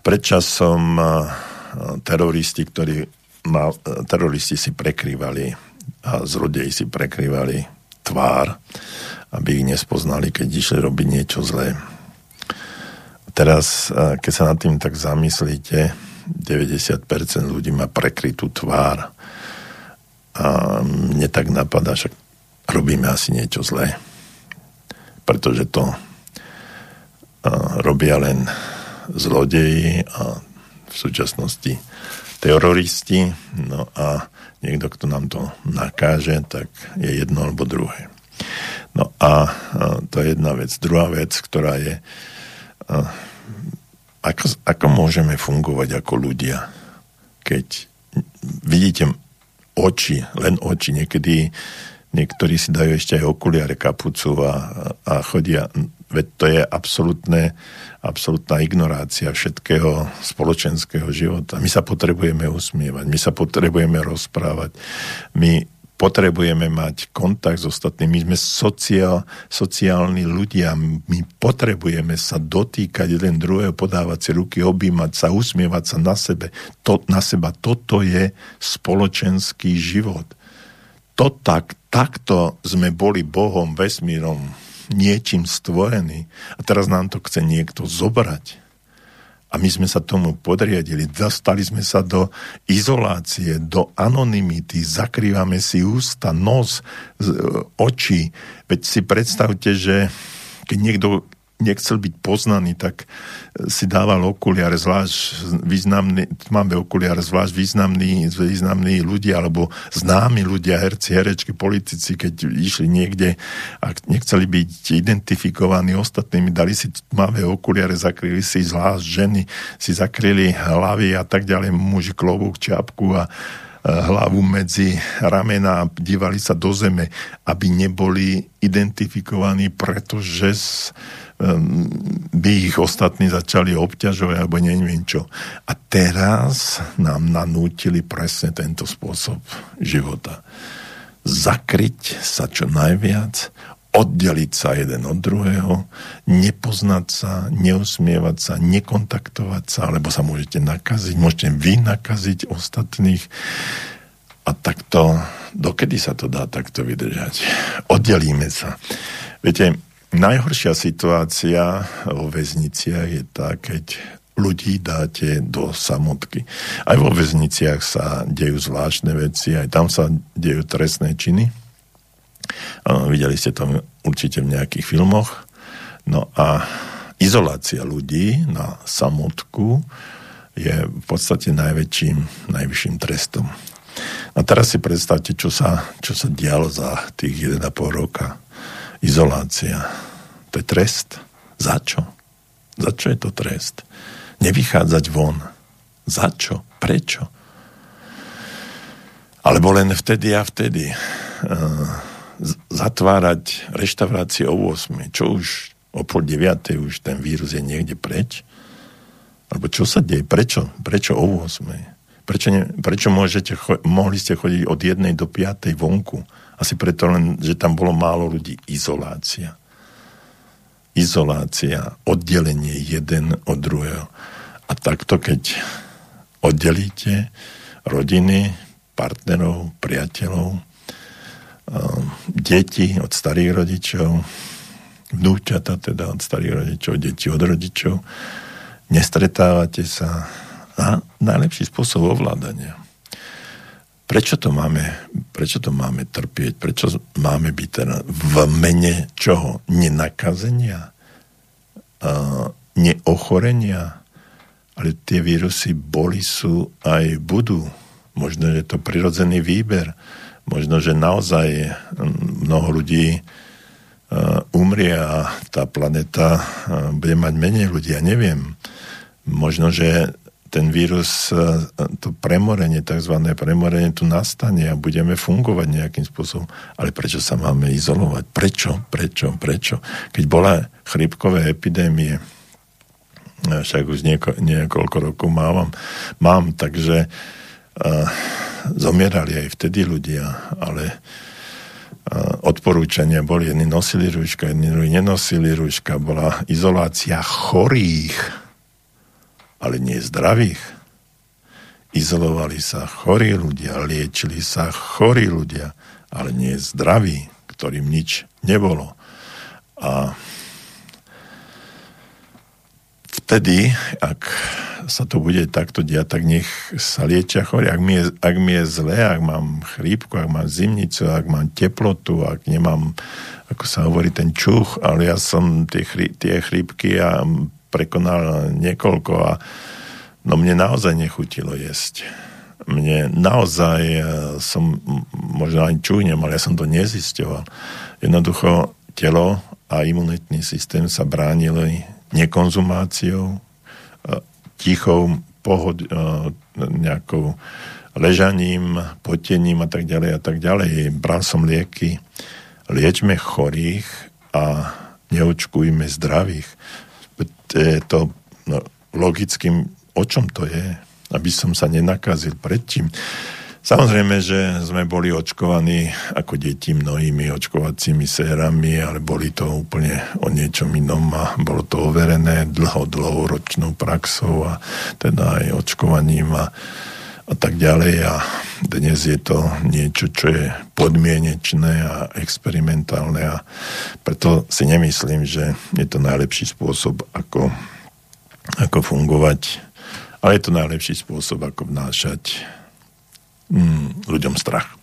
predčasom teroristi si prekrývali a zlodeji si prekrývali tvár, aby ich nespoznali, keď išli robiť niečo zlé. Teraz, keď sa nad tým tak zamyslíte, 90% ľudí má prekrytú tvár. A mne tak napadá, však robíme asi niečo zlé. Pretože to robia len zlodeji a v súčasnosti teroristi. No a niekto, kto nám to nakáže, tak je jedno alebo druhé. No a to je jedna vec. Druhá vec, ktorá je ako môžeme fungovať ako ľudia, keď vidíte len oči, niektorí si dajú ešte aj okuliare, kapucu a chodia, veď to je absolútna ignorácia všetkého spoločenského života. My sa potrebujeme usmievať, my sa potrebujeme rozprávať, my potrebujeme mať kontakt s ostatnými. My sme sociálni ľudia. My potrebujeme sa dotýkať jeden druhého, podávať si ruky, objímať sa, usmievať sa na seba. Toto je spoločenský život. Takto sme boli Bohom, vesmírom, niečím stvorení. A teraz nám to chce niekto zobrať. A my sme sa tomu podriadili. Dostali sme sa do izolácie, do anonymity. Zakrývame si ústa, nos, oči. Veď si predstavte, že keď niekto nechcel byť poznaný, tak si dával okuliare, významní ľudia, alebo známi ľudia, herci, herečky, politici, keď išli niekde a nechceli byť identifikovaní ostatnými, dali si tmavé okuliare, zakryli si zvlášť ženy, si zakryli hlavy a tak ďalej, muži klobúk, čiapku a hlavu medzi ramena a dívali sa do zeme, aby neboli identifikovaní, pretože by ich ostatní začali obťažovať alebo neviem čo. A teraz nám nanútili presne tento spôsob života. Zakryť sa čo najviac, oddeliť sa jeden od druhého, nepoznať sa, neusmievať sa, nekontaktovať sa, alebo sa môžete nakaziť, môžete vy nakaziť ostatných. A takto, dokedy sa to dá takto vydržať? Oddelíme sa. Viete, najhoršia situácia vo väzniciach je tá, keď ľudí dáte do samotky. Aj vo väzniciach sa dejú zvláštne veci, aj tam sa dejú trestné činy. Videli ste to určite v nejakých filmoch. No a izolácia ľudí na samotku je v podstate najvyšším trestom. A teraz si predstavte, čo sa dialo za tých 1,5 roka. Izolácia. To je trest. Za čo? Za čo je to trest? Nevychádzať von. Za čo? Prečo? Alebo len vtedy a vtedy. Zatvárať reštaurácie o 8. Čo už o 8:30 už ten vírus je niekde preč? Alebo čo sa deje? Prečo o 8? Prečo mohli ste chodiť od 1 do 5 vonku? Asi preto len, že tam bolo málo ľudí. Izolácia. Izolácia, oddelenie jeden od druhého. A takto, keď oddelíte rodiny, partnerov, priateľov, deti od starých rodičov, vnúčata teda od starých rodičov, deti od rodičov, nestretávate sa. A najlepší spôsob ovládania. Prečo to máme trpieť? Prečo máme byť teda v mene čoho? Nenakazenia? Neochorenia? Ale tie vírusy boli, sú aj budú. Možno, že je to prirodzený výber. Možno, že naozaj mnoho ľudí umrie a tá planéta bude mať menej ľudí. Ja neviem. Možno, že ten vírus, to premorenie, takzvané premorenie, tu nastane a budeme fungovať nejakým spôsobom. Ale prečo sa máme izolovať? Prečo? Keď bola chrípkové epidémie, však už niekoľko rokov mám, takže zomierali aj vtedy ľudia, ale odporúčania boli, jedni nosili rúška, jedni nenosili rúška, bola izolácia chorých, ale nie zdravých. Izolovali sa chorí ľudia, liečili sa chorí ľudia, ale nie zdraví, ktorým nič nebolo. A vtedy, ak sa to bude takto diať, tak nech sa liečia chorí. Ak mi je zle, ak mám chrípku, ak mám zimnicu, ak mám teplotu, ak nemám, ako sa hovorí, ten čuch, ale ja som tie chrípky a prekonal niekoľko a no mne naozaj nechutilo jesť. Mne naozaj som možno ani čujem, ale ja som to nezisťoval. Jednoducho telo a imunitný systém sa bránili nekonzumáciou, tichou nejakou ležaním, potením a tak ďalej. Bral som lieky. Liečme chorých a neočkujme zdravých. Je to logickým, o čom to je, aby som sa nenakazil predtým. Samozrejme, že sme boli očkovaní ako deti mnohými očkovacími sérami, ale boli to úplne o niečom inom a bolo to overené dlhoročnou praxou a teda aj očkovaním a tak ďalej. A dnes je to niečo, čo je podmienečné a experimentálne a preto si nemyslím, že je to najlepší spôsob, ako fungovať, ale je to najlepší spôsob, ako vnášať ľuďom strach.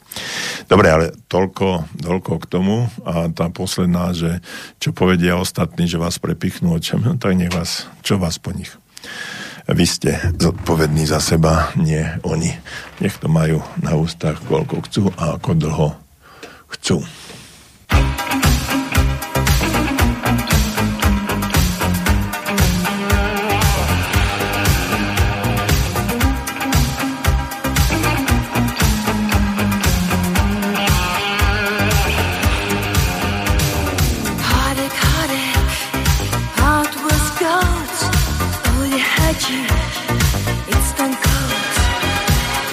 Dobre, ale toľko k tomu a tá posledná, že čo povedia ostatní, že vás prepichnú očami, no tak nech vás, čo vás po nich. Vy ste zodpovední za seba, nie oni. Nech to majú na ústach, koľko chcú a ako dlho chcú.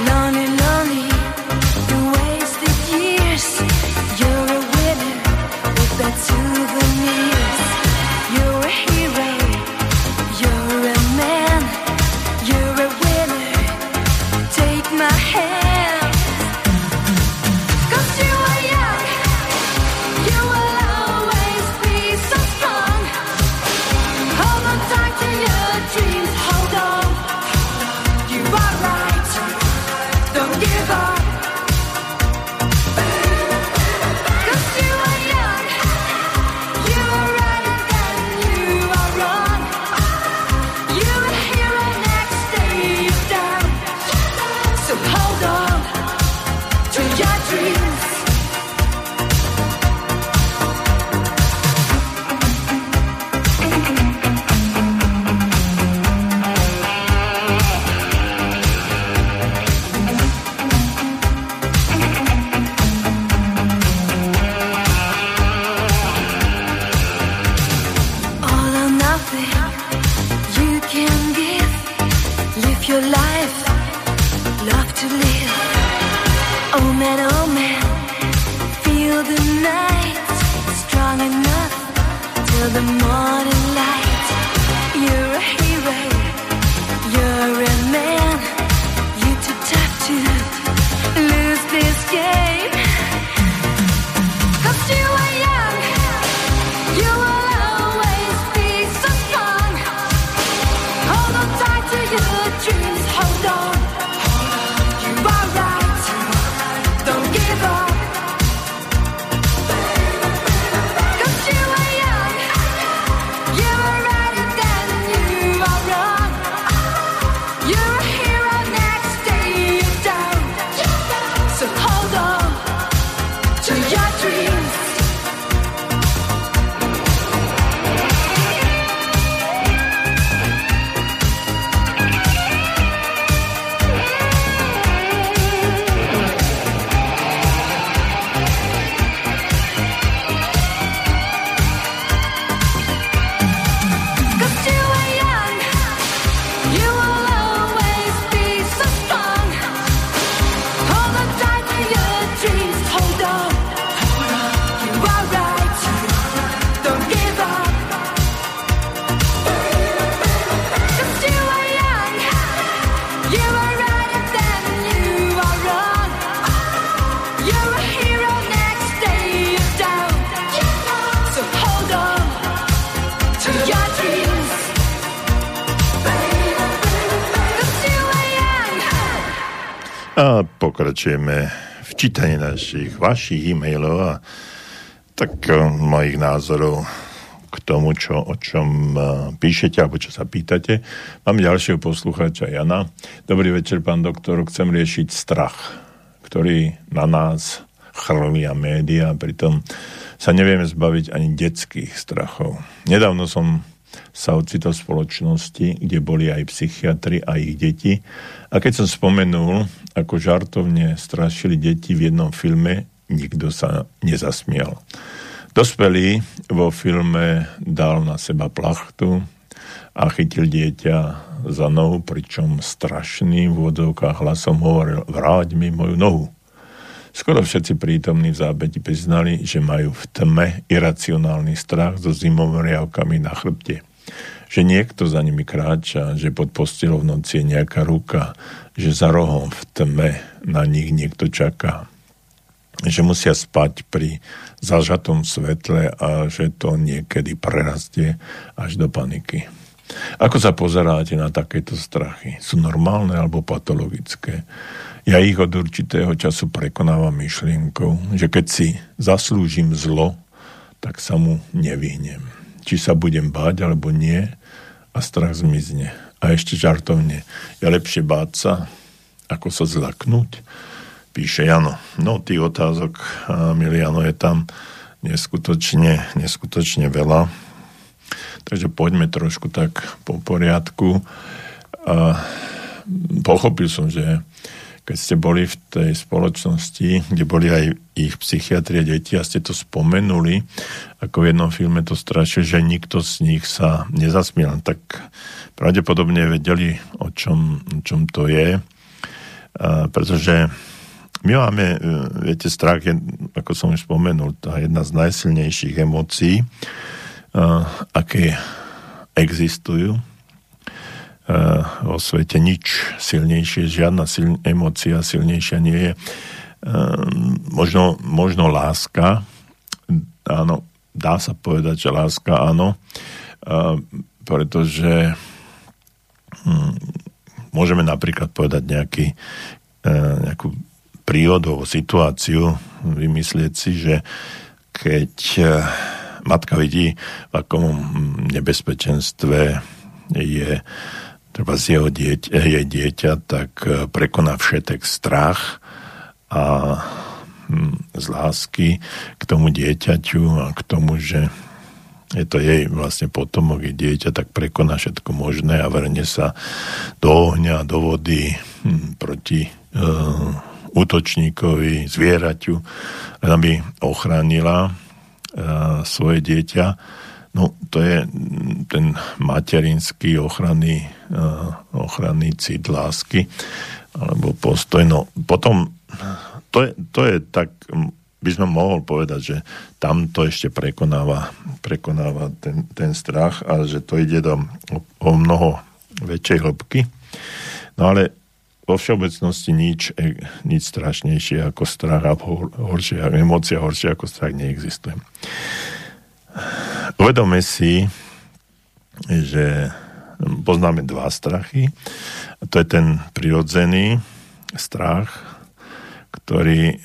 Lonely, lonely, you wasted years, you're Pokračujeme v čítaní vašich e-mailov a tak mojich názorov k tomu, o čom píšete alebo čo sa pýtate. Mám ďalšieho poslucháča Jana. Dobrý večer, pán doktor. Chcem riešiť strach, ktorý na nás chrlia médiá, pritom sa nevieme zbaviť ani detských strachov. Nedávno som sa ocitol v spoločnosti, kde boli aj psychiatri a ich deti. A keď som spomenul, ako žartovne strašili deti v jednom filme, nikto sa nezasmial. Dospelý vo filme dal na seba plachtu a chytil dieťa za nohu, pričom strašným v úvodzovkách hlasom hovoril: vráť mi moju nohu. Skoro všetci prítomní v zápäti priznali, že majú v tme iracionálny strach so zimomriavkami na chrbte. Že niekto za nimi kráča, že pod postelou v noci je nejaká ruka, že za rohom v tme na nich niekto čaká. Že musia spať pri zažatom svetle a že to niekedy prerastie až do paniky. Ako sa pozeráte na takéto strachy? Sú normálne alebo patologické? Ja ich od určitého času prekonávam myšlienkou, že keď si zaslúžim zlo, tak sa mu nevyhnem. Či sa budem báť, alebo nie, a strach zmizne. A ešte žartovne, je lepšie báť sa, ako sa zlaknúť? Píše Jano. No, tých otázok, milý Jano, je tam neskutočne veľa. Takže poďme trošku tak po poriadku. A pochopil som, že keď ste boli v tej spoločnosti, kde boli aj ich psychiatri a deti, a ste to spomenuli, ako v jednom filme to strašilo, že nikto z nich sa nezasmiel, tak pravdepodobne vedeli, o čom to je. Pretože my máme, viete, strach, ako som už spomenul, tá jedna z najsilnejších emócií, aké existujú. vo svete nič silnejšie, žiadna emócia silnejšia nie je. Možno láska, áno, dá sa povedať, že láska, áno, pretože môžeme napríklad povedať nejakú príhodovú situáciu, vymyslieť si, že keď matka vidí, v akom nebezpečenstve je treba z jeho dieťa, tak prekoná všetek strach a z lásky k tomu dieťaťu a k tomu, že je to jej vlastne potomok, je dieťa, tak prekoná všetko možné a vrne sa do ohňa, do vody proti útočníkovi, zvieraťu, aby ochránila svoje dieťa. No, to je ten materinský ochranný cit lásky alebo postoj. No, potom to je tak, by som mohol povedať, že tam to ešte prekonáva ten strach a že to ide o mnoho väčšej hĺbky. No ale vo všeobecnosti nič strašnejšie ako strach a emócia horšia ako strach neexistuje. Uvedome si, že poznáme dva strachy. A to je ten prirodzený strach, ktorý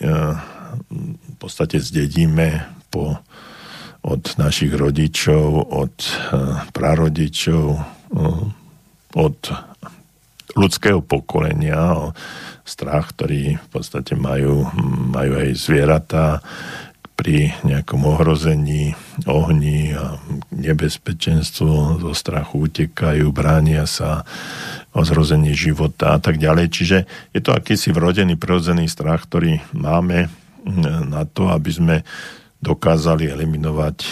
v podstate zdedíme od našich rodičov, od prarodičov, od ľudského pokolenia, strach, ktorý v podstate majú aj zvieratá pri nejakom ohrození, ohni a nebezpečenstvo, zo strachu utekajú, bránia sa, ohrozenie života a tak ďalej. Čiže je to akýsi vrodený, prirodzený strach, ktorý máme na to, aby sme dokázali eliminovať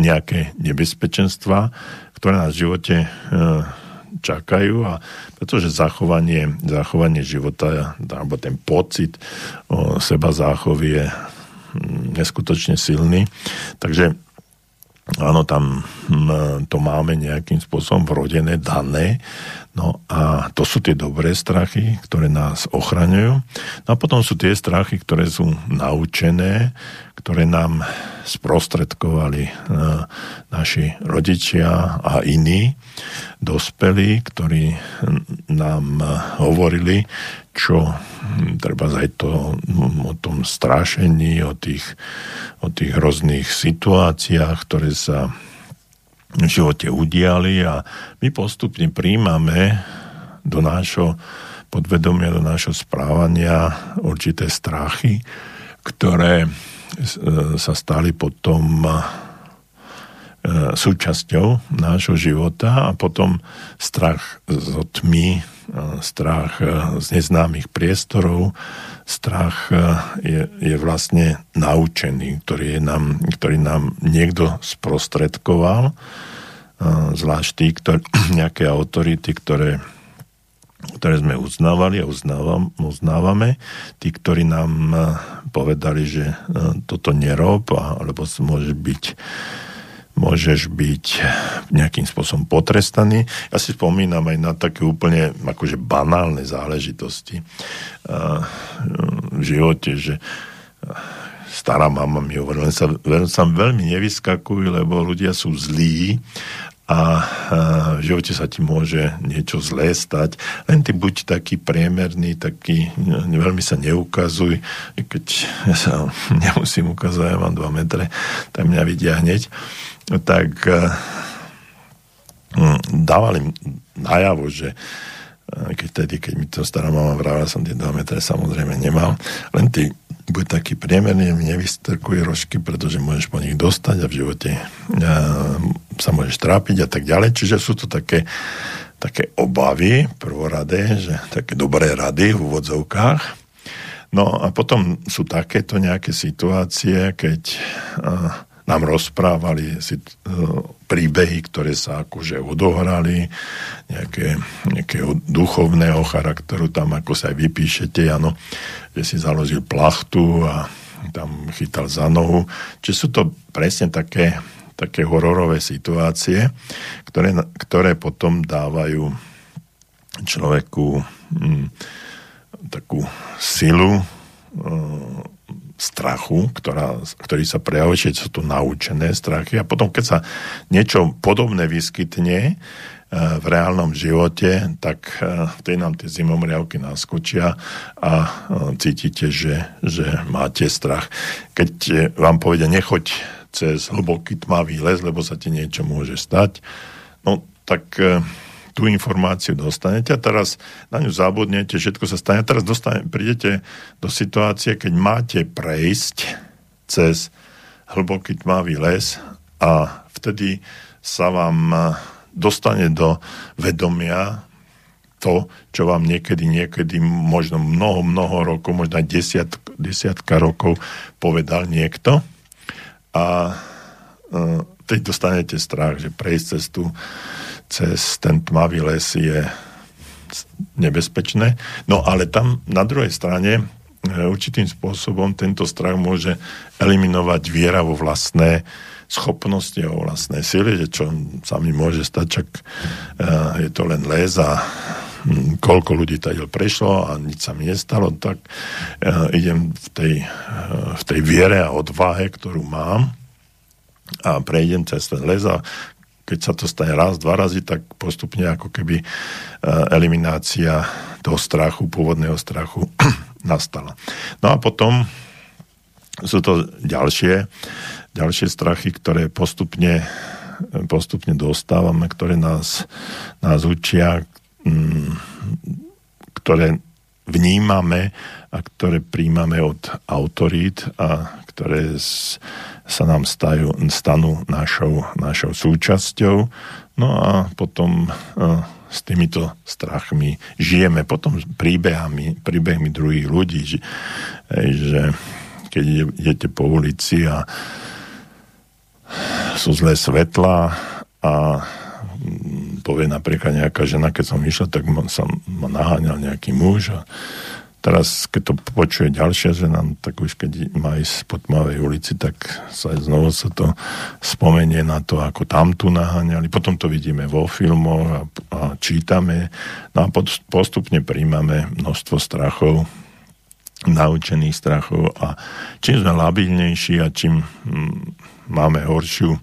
nejaké nebezpečenstvá, ktoré nás v živote čakajú, a pretože zachovanie života alebo ten pocit o seba záchovy je neskutočne silný. Takže áno, tam to máme nejakým spôsobom vrodené, dané. No a to sú tie dobré strachy, ktoré nás ochraňujú. No a potom sú tie strachy, ktoré sú naučené, ktoré nám sprostredkovali naši rodičia a iní dospelí, ktorí nám hovorili, čo treba aj to o tom strašení, o tých hrozných situáciách, ktoré sa v živote udiali, a my postupne príjmame do nášho podvedomia, do nášho správania určité strachy, ktoré sa stali potom súčasťou nášho života, a potom strach zo tmy, strach z neznámych priestorov, strach je vlastne naučený, ktorý nám niekto sprostredkoval, zvlášť tí, nejaké autority, ktoré sme uznávali a uznávame, tí, ktorí nám povedali, že toto nerob, alebo môžeš byť nejakým spôsobom potrestaný. Ja si spomínam aj na také úplne akože banálne záležitosti v živote, že stará mama mi hovorila, len sa veľmi nevyskakuj, lebo ľudia sú zlí a v živote sa ti môže niečo zlé stať. Len ty buď taký priemerný, taký veľmi sa neukazuj. Keď ja sa nemusím ukazovať, ja mám 2 metre, tak mňa vidia hneď. Tak dávali najavo, že keď mi to stará mama vravila, som tie 2 metre samozrejme nemal. Len ty buď taký priemerný, nevystrkuj rožky, pretože môžeš po nich dostať a v živote sa môžeš trápiť a tak ďalej. Čiže sú to také obavy prvoradé, že také dobré rady v úvodzovkách. No a potom sú takéto nejaké situácie, keď nám rozprávali príbehy, ktoré sa akože odohrali, nejaké duchovného charakteru, tam ako sa aj vypíšete, áno, že si založil plachtu a tam chytal za nohu. Čiže sú to presne také hororové situácie, ktoré potom dávajú človeku takú silu strachu, ktorý sa prejavuje, čiže sú tu naučené strachy. A potom, keď sa niečo podobné vyskytne v reálnom živote, tak vtedy nám tie zimomriavky naskočia a cítite, že máte strach. Keď vám povedia, nechoď cez hlboký tmavý les, lebo sa ti niečo môže stať, no tak tú informáciu dostanete a teraz na ňu zabudnete, všetko sa stane. A teraz prídete do situácie, keď máte prejsť cez hlboký tmavý les a vtedy sa vám dostane do vedomia to, čo vám niekedy možno mnoho rokov, možno desiatka rokov povedal niekto a teď dostanete strach, že prejsť cez ten tmavý les je nebezpečné. No ale tam na druhej strane určitým spôsobom tento strach môže eliminovať viera vo vlastné schopnosti o vlastnej sile, že čo sa mi môže stať, čak je to len les a koľko ľudí tady prešlo a nič sa mi nestalo, tak idem v tej viere a odvahe, ktorú mám a prejdem cez ten les a keď sa to stane raz, dva razy, tak postupne ako keby eliminácia toho strachu, pôvodného strachu nastala. No a potom sú to ďalšie strachy, ktoré postupne dostávame, ktoré nás učia, ktoré vnímame a ktoré príjmame od autorít a ktoré sa nám stanú našou súčasťou. No a potom s týmito strachmi žijeme. Potom príbehmi druhých ľudí, že keď idete po ulici a sú zlé svetlá a povie napríklad nejaká žena, keď som išla, tak ma naháňal nejaký muž a teraz, keď to počuje ďalšia žena, tak už keď má ísť po tmavej ulici, tak znovu sa to spomenie na to, ako tam tu naháňali. Potom to vidíme vo filmoch a čítame. No a postupne príjmame množstvo strachov, naučených strachov a čím sme labilnejší a čím máme horšiu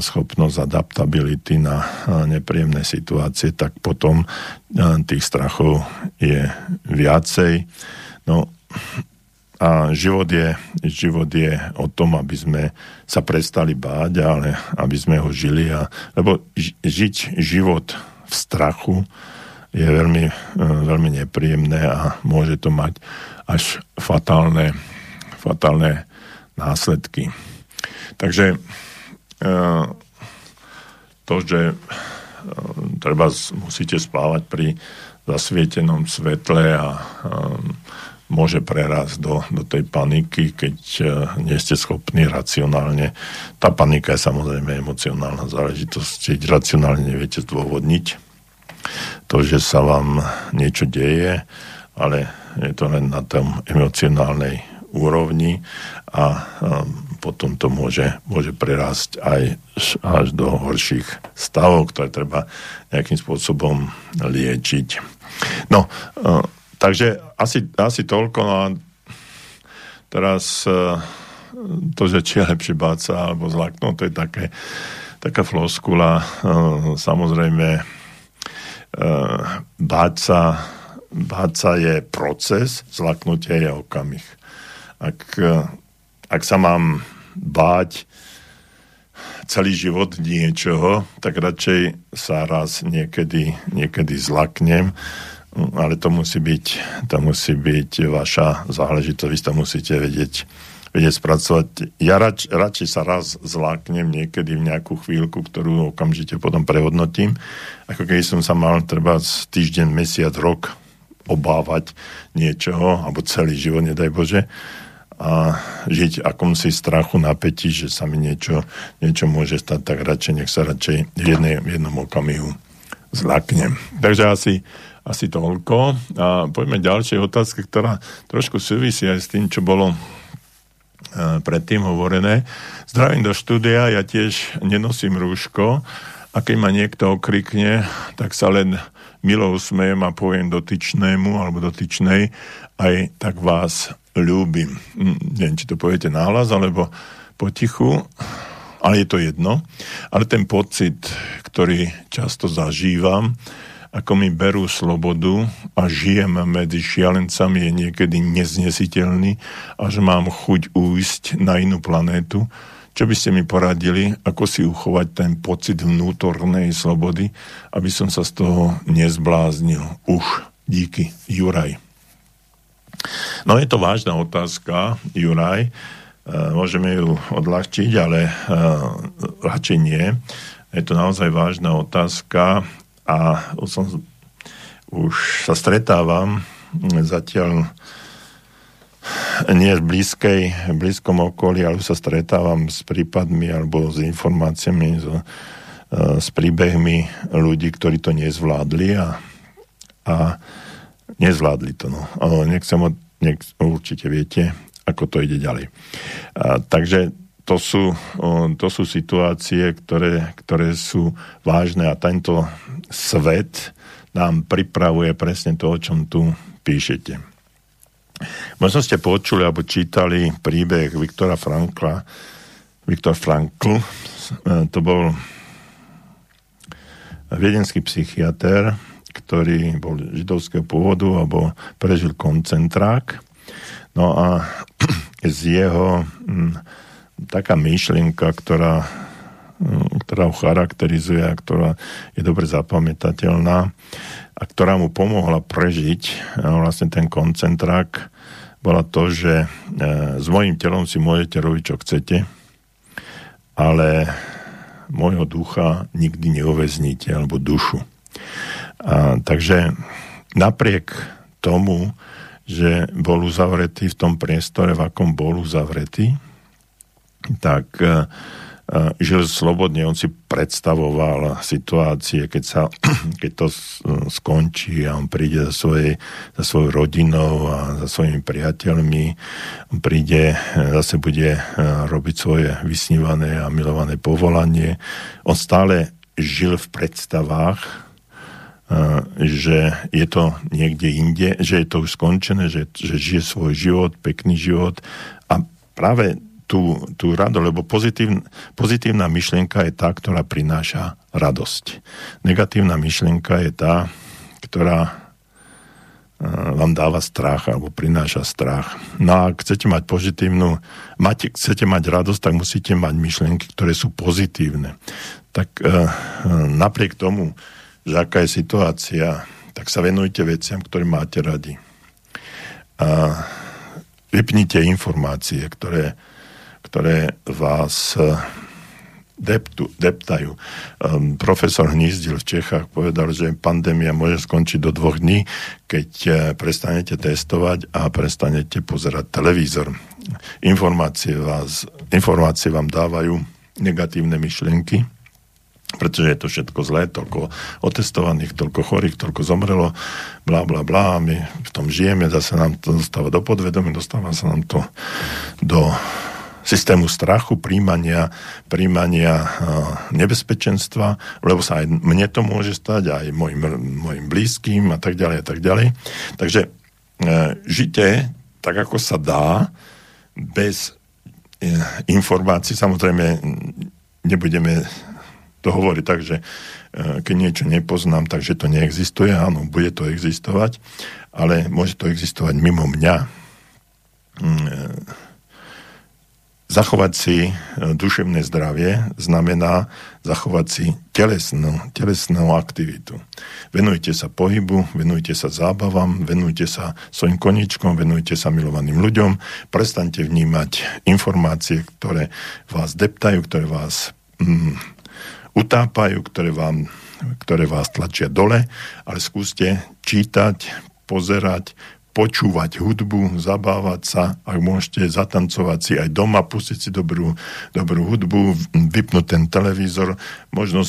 schopnosť adaptability na nepríjemné situácie, tak potom tých strachov je viacej. No a život je o tom, aby sme sa prestali báť, ale aby sme ho žili. Lebo žiť život v strachu je veľmi nepríjemné a môže to mať až fatálne následky. Takže to, že treba musíte spávať pri zasvietenom svetle a môže prerásť do tej paniky, keď nie ste schopní racionálne. Tá panika je samozrejme emocionálna záležitosť, keď racionálne neviete zdôvodniť to, že sa vám niečo deje, ale je to len na tom emocionálnej úrovni a potom to môže prerásť aj až do horších stavov, ktoré treba nejakým spôsobom liečiť. No, takže asi toľko. No a teraz to, že či je lepšie báť sa alebo zlaknúť, to je taká floskula. Samozrejme, báť sa je proces, zlaknutie je okamih. Ak sa mám báť celý život niečoho, tak radšej sa raz niekedy zlaknem, ale to musí byť vaša záležitosť, vy to musíte vedieť spracovať. Ja radšej sa raz zlaknem niekedy v nejakú chvíľku, ktorú okamžite potom prehodnotím, ako keď som sa mal treba týždeň, mesiac, rok obávať niečoho, alebo celý život, nedaj Bože, a žiť akomsi strachu, napätí, že sa mi niečo môže stať, tak radšej v jednom okamihu zlaknem. Takže asi toľko. A poďme ďalšej otázke, ktorá trošku súvisí aj s tým, čo bolo predtým hovorené. Zdravím do štúdia, ja tiež nenosím rúško a keď ma niekto okrikne, tak sa len milou smejem a poviem dotyčnému alebo dotyčnej, aj tak vás ľúbim. Neviem, či to poviete nahlas alebo potichu, ale je to jedno. Ale ten pocit, ktorý často zažívam, ako mi berú slobodu a žijem medzi šialencami, je niekedy neznesiteľný, až mám chuť újsť na inú planétu. Čo by ste mi poradili, ako si uchovať ten pocit vnútornej slobody, aby som sa z toho nezbláznil? Už. Díky. Juraj. No je to vážna otázka, Juraj. Môžeme ju odľahčiť, ale radšej nie. Je to naozaj vážna otázka a už sa stretávam zatiaľ nie v blízkom okolí, ale sa stretávam s prípadmi alebo s informáciami, s príbehmi ľudí, ktorí to nezvládli a nezvládli to. No. Určite viete, ako to ide ďalej. Takže to sú situácie, ktoré sú vážne a tento svet nám pripravuje presne to, o čom tu píšete. Možno ste počuli alebo čítali príbeh Viktora Frankla. Viktor Frankl, to bol viedenský psychiater, ktorý bol židovského pôvodu alebo prežil koncentrák. No a z jeho taká myšlienka, ktorá ho charakterizuje a ktorá je dobre zapamätateľná a ktorá mu pomohla prežiť vlastne ten koncentrák, bola to, že s mojím telom si môžete robiť, čo chcete, ale môjho ducha nikdy neuväzníte, alebo dušu. Takže napriek tomu, že bol uzavretý v tom priestore, v akom bol uzavretý, tak žil slobodne, on si predstavoval situácie, keď to skončí a on príde za svojou rodinou a za svojimi priateľmi, on príde, zase bude robiť svoje vysnívané a milované povolanie. On stále žil v predstavách, že je to niekde inde, že je to už skončené, že žije svoj život, pekný život a práve tú radosť, lebo pozitívna myšlienka je tá, ktorá prináša radosť. Negatívna myšlienka je tá, ktorá vám dáva strach alebo prináša strach. No a ak chcete mať radosť, tak musíte mať myšlienky, ktoré sú pozitívne. Tak napriek tomu, že aká je situácia, tak sa venujte veciam, ktoré máte radi. Vypnite informácie, ktoré vás deptajú. Profesor Hnízdil v Čechách povedal, že pandémia môže skončiť do 2 dní, keď prestanete testovať a prestanete pozerať televízor. Informácie vám dávajú negatívne myšlienky, pretože je to všetko zlé, toľko otestovaných, toľko chorých, toľko zomrelo, blá, blá, blá, my v tom žijeme, zase nám to dostáva do podvedomia, dostáva sa nám to do systému strachu, príjmania nebezpečenstva, lebo sa aj mne to môže stať, aj mojim blízkym a tak ďalej a tak ďalej. Takže žite tak, ako sa dá, bez informácií. Samozrejme, nebudeme to hovoriť tak, že keď niečo nepoznám, takže to neexistuje. Áno, bude to existovať, ale môže to existovať mimo mňa. Zachovať si duševné zdravie znamená zachovať si telesnú aktivitu. Venujte sa pohybu, venujte sa zábavám, venujte sa svojim koníčkom, venujte sa milovaným ľuďom, prestaňte vnímať informácie, ktoré vás deptajú, ktoré vás utápajú, ktoré vás tlačia dole, ale skúste čítať, pozerať, počúvať hudbu, zabávať sa, ak môžete zatancovať si aj doma, pustiť si dobrú hudbu, vypnúť ten televízor, možno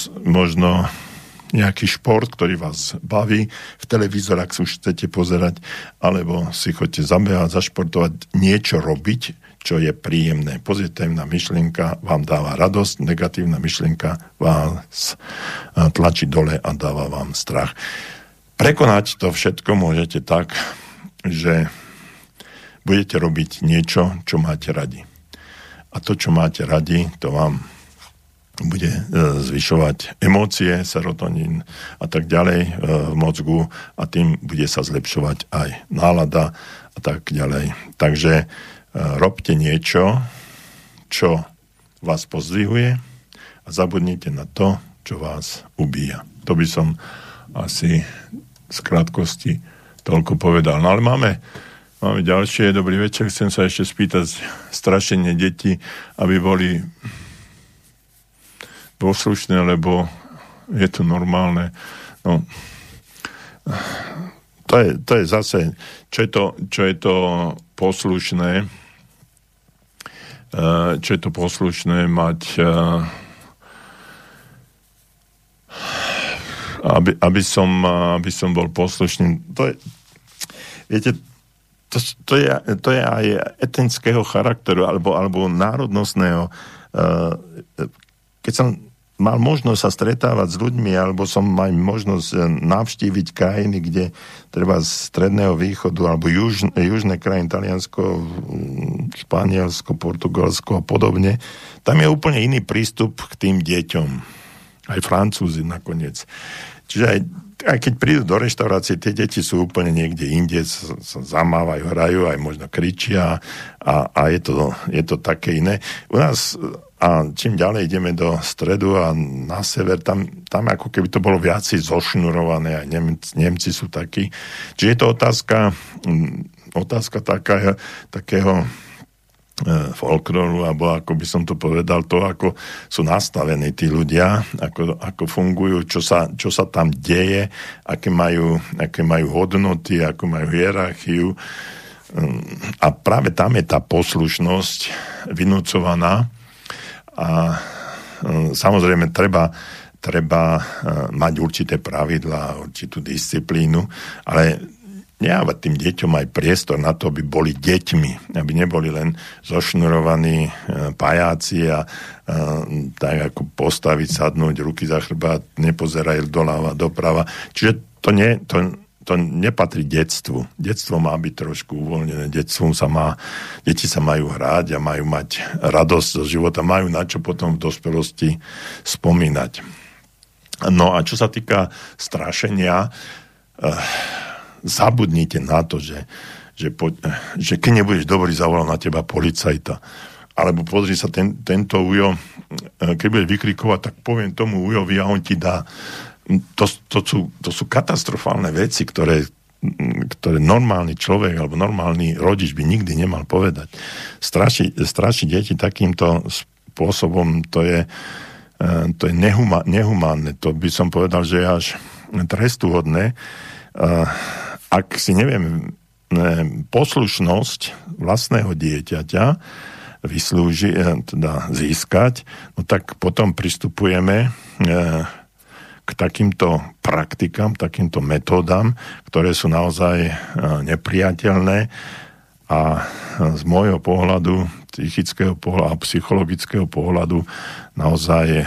nejaký šport, ktorý vás baví v televízor, ak už chcete pozerať, alebo si chodíte zabehať, zašportovať, niečo robiť, čo je príjemné. Pozitívna myšlienka vám dáva radosť, negatívna myšlienka vás tlačí dole a dáva vám strach. Prekonať to všetko môžete tak, že budete robiť niečo, čo máte radi. A to, čo máte radi, to vám bude zvyšovať emócie, serotonín a tak ďalej v mozgu a tým bude sa zlepšovať aj nálada a tak ďalej. Takže robte niečo, čo vás pozdvihuje a zabudnite na to, čo vás ubíja. To by som asi z krátkosti toľko povedal. No ale máme ďalšie. Dobrý večer. Chcem sa ešte spýtať strašenie detí, aby boli poslušné, lebo je to normálne. No, to je zase, čo je to poslušné, mať, aby som bol poslušný. To je, viete, to je aj etnického charakteru alebo národnostného. Keď som mal možnosť sa stretávať s ľuďmi, alebo som mal možnosť navštíviť krajiny, kde treba z Stredného východu, alebo južné krajiny, Taliansko, Španielsko, Portugalsko a podobne, tam je úplne iný prístup k tým deťom. Aj Francúzi nakoniec. Čiže aj keď prídu do reštaurácie, tie deti sú úplne niekde inde, sa zamávajú, hrajú, aj možno kričia a je to také iné. U nás, a čím ďalej ideme do stredu a na sever, tam ako keby to bolo viac zošnurované, aj Nemci sú takí. Čiže je to otázka takého folkloru, alebo ako by som to povedal, to, ako sú nastavení tí ľudia, ako fungujú, čo sa tam deje, aké majú hodnoty, ako majú hierarchiu. A práve tam je tá poslušnosť vynúcovaná. A samozrejme treba mať určité pravidlá, určitú disciplínu, ale nejávať tým deťom aj priestor na to, aby boli deťmi, aby neboli len zošnurovaní pajáci a tak ako postaviť, sadnúť, ruky za chrbát, nepozerajú doľava, doprava. Čiže to nepatrí detstvu. Detstvo má byť trošku uvoľnené. Deti sa majú hrať a majú mať radosť zo života, majú na čo potom v dospelosti spomínať. No a čo sa týka strašenia, zabudnite na to, že keď nebudeš dobrý, zavolal na teba policajta. Alebo pozri sa, tento ujo, keď budeš vykrikovať, tak poviem tomu ujovi a on ti dá. To sú katastrofálne veci, ktoré normálny človek alebo normálny rodič by nikdy nemal povedať. Strašiť deti takýmto spôsobom, to je nehumánne. To by som povedal, že je až trestuhodné. Ak si neviem poslušnosť vlastného dieťaťa získať, no tak potom pristupujeme k takýmto praktikám, takýmto metódam, ktoré sú naozaj nepriateľné a z môjho pohľadu, psychického pohľadu a psychologického pohľadu naozaj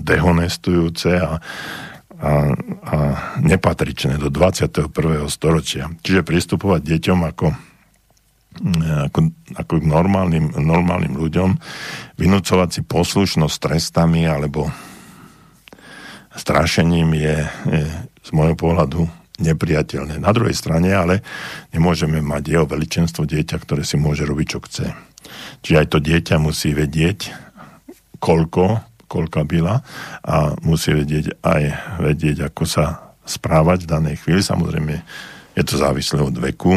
dehonestujúce a nepatričné do 21. storočia. Čiže pristupovať deťom ako k normálnym ľuďom, vynúcovať si poslušnosť trestami alebo strašením je z môjho pohľadu nepriateľné. Na druhej strane ale nemôžeme mať jeho veličenstvo dieťa, ktoré si môže robiť, čo chce. Čiže aj to dieťa musí vedieť, koľka byla a musí vedieť, ako sa správať v danej chvíli. Samozrejme, je to závislé od veku,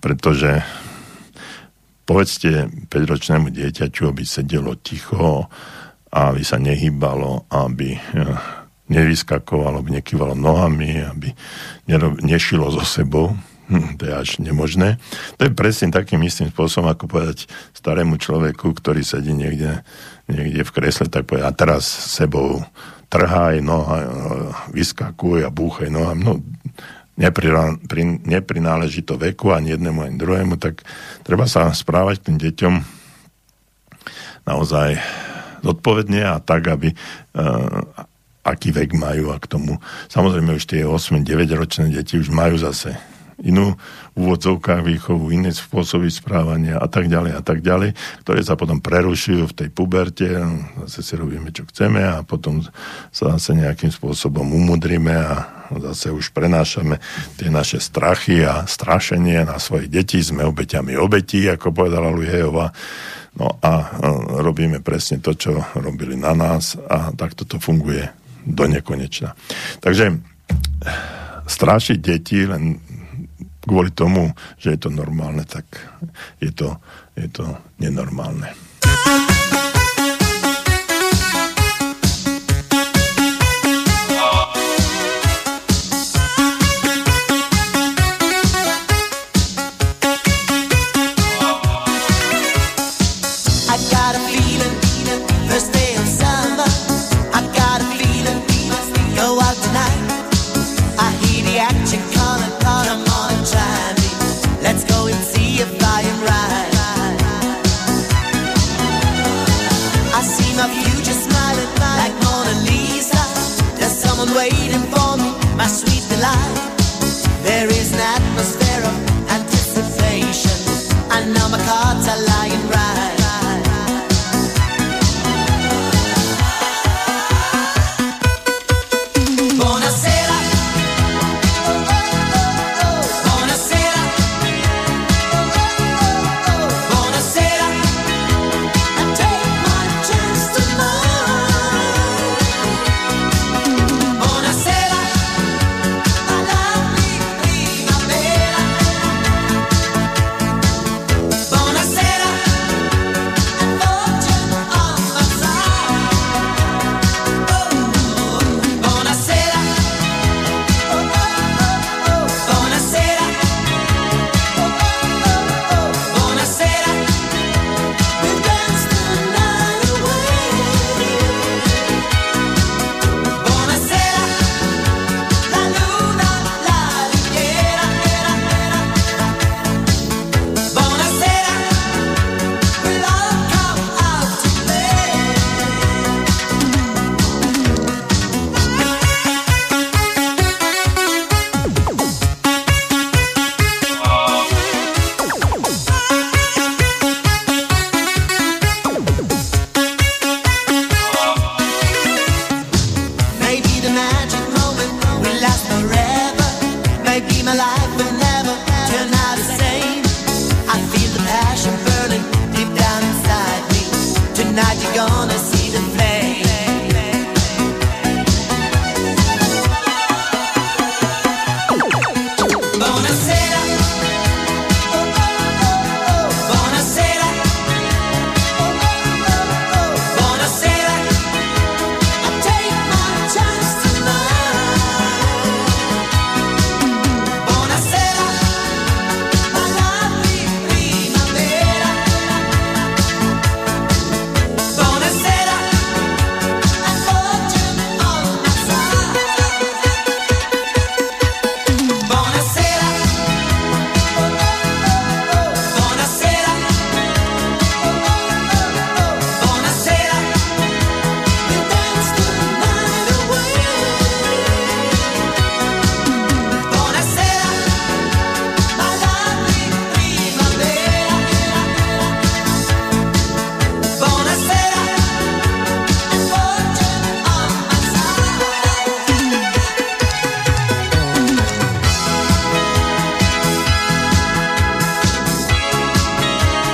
pretože povedzte 5-ročnému dieťaťu, aby sedelo ticho, aby sa nehýbalo, aby nevyskakovalo, aby nekývalo nohami, aby nešilo so sebou. To je až nemožné. To je presne takým istým spôsobom, ako povedať starému človeku, ktorý sedí niekde v kresle, tak povedať, a teraz sebou trhaj, noha, vyskakuj a búchaj noha. No, neprináleží to veku ani jednému, ani druhému, tak treba sa správať k tým deťom naozaj zodpovedne a tak, aby aký vek majú a k tomu. Samozrejme už tie 8-9 ročné deti už majú zase inú úvodzovkách výchovu, iné spôsoby správania a tak ďalej, ktoré sa potom prerušujú v tej puberte, zase si robíme, čo chceme a potom sa zase nejakým spôsobom umudríme a zase už prenášame tie naše strachy a strašenie na svoje deti, sme obeťami obetí, ako povedala Louise Hayová. No a robíme presne to, čo robili na nás a takto to funguje do nekonečna. Takže strašiť deti len kvôli tomu, že je to normálne, tak je to nenormálne.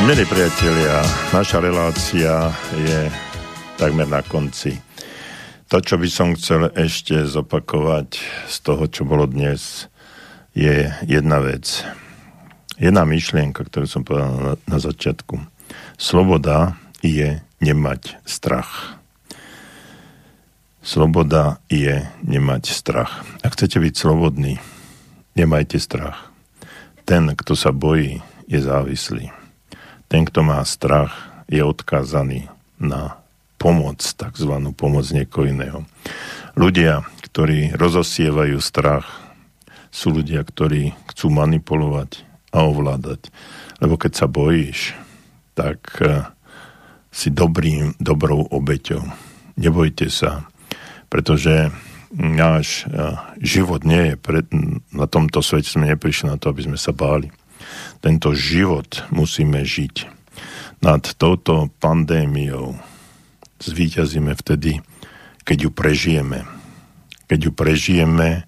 Milí priatelia, naša relácia je takmer na konci. To, čo by som chcel ešte zopakovať z toho, čo bolo dnes, je jedna vec. Jedna myšlienka, ktorú som povedal na začiatku. Sloboda je nemať strach. Sloboda je nemať strach. Ak chcete byť slobodní, nemajte strach. Ten, kto sa bojí, je závislý. Ten, kto má strach, je odkázaný na pomoc, takzvanú pomoc niekoho iného. Ľudia, ktorí rozosievajú strach, sú ľudia, ktorí chcú manipulovať a ovládať. Lebo keď sa bojíš, tak si dobrou obeťou. Nebojte sa, pretože náš život nie je, na tomto svete sme neprišli na to, aby sme sa báli. Tento život musíme žiť. Nad touto pandémiou zvíťazíme vtedy, keď ju prežijeme. Keď ju prežijeme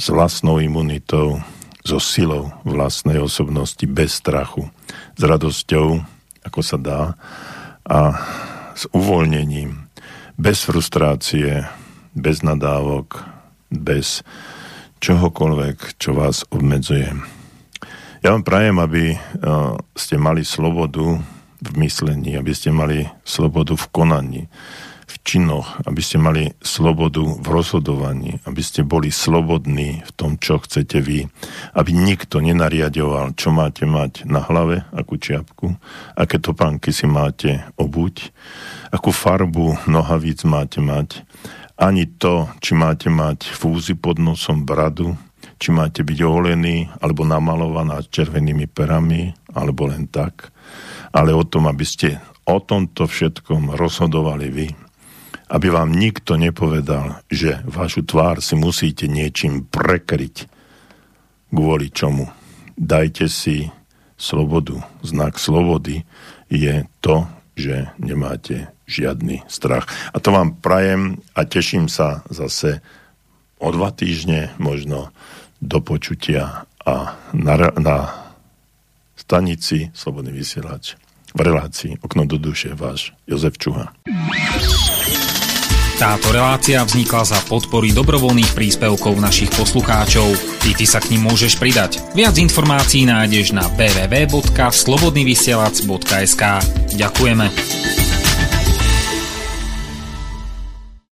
s vlastnou imunitou, so silou vlastnej osobnosti, bez strachu, s radosťou, ako sa dá, a s uvoľnením, bez frustrácie, bez nadávok, bez čohokoľvek, čo vás obmedzuje. Ja vám prajem, aby ste mali slobodu v myslení, aby ste mali slobodu v konaní, v činoch, aby ste mali slobodu v rozhodovaní, aby ste boli slobodní v tom, čo chcete vy, aby nikto nenariadoval, čo máte mať na hlave, akú čiapku, aké topánky si máte obuť, akú farbu nohavíc máte mať, ani to, či máte mať fúzy pod nosom, bradu, či máte byť oholení, alebo namalovaná s červenými perami, alebo len tak, ale o tom, aby ste o tomto všetkom rozhodovali vy, aby vám nikto nepovedal, že vašu tvár si musíte niečím prekryť, kvôli čomu. Dajte si slobodu. Znak slobody je to, že nemáte žiadny strach. A to vám prajem a teším sa zase o 2 týždne, možno do počutia a na stanici Slobodný vysielač v relácii Okno do duše váš Jozef Čuha. Táto relácia vznikla za podpory dobrovoľných príspevkov našich poslucháčov. Ty sa k nim môžeš pridať. Viac informácií nájdeš na www.slobodnyvysielac.sk. Ďakujeme.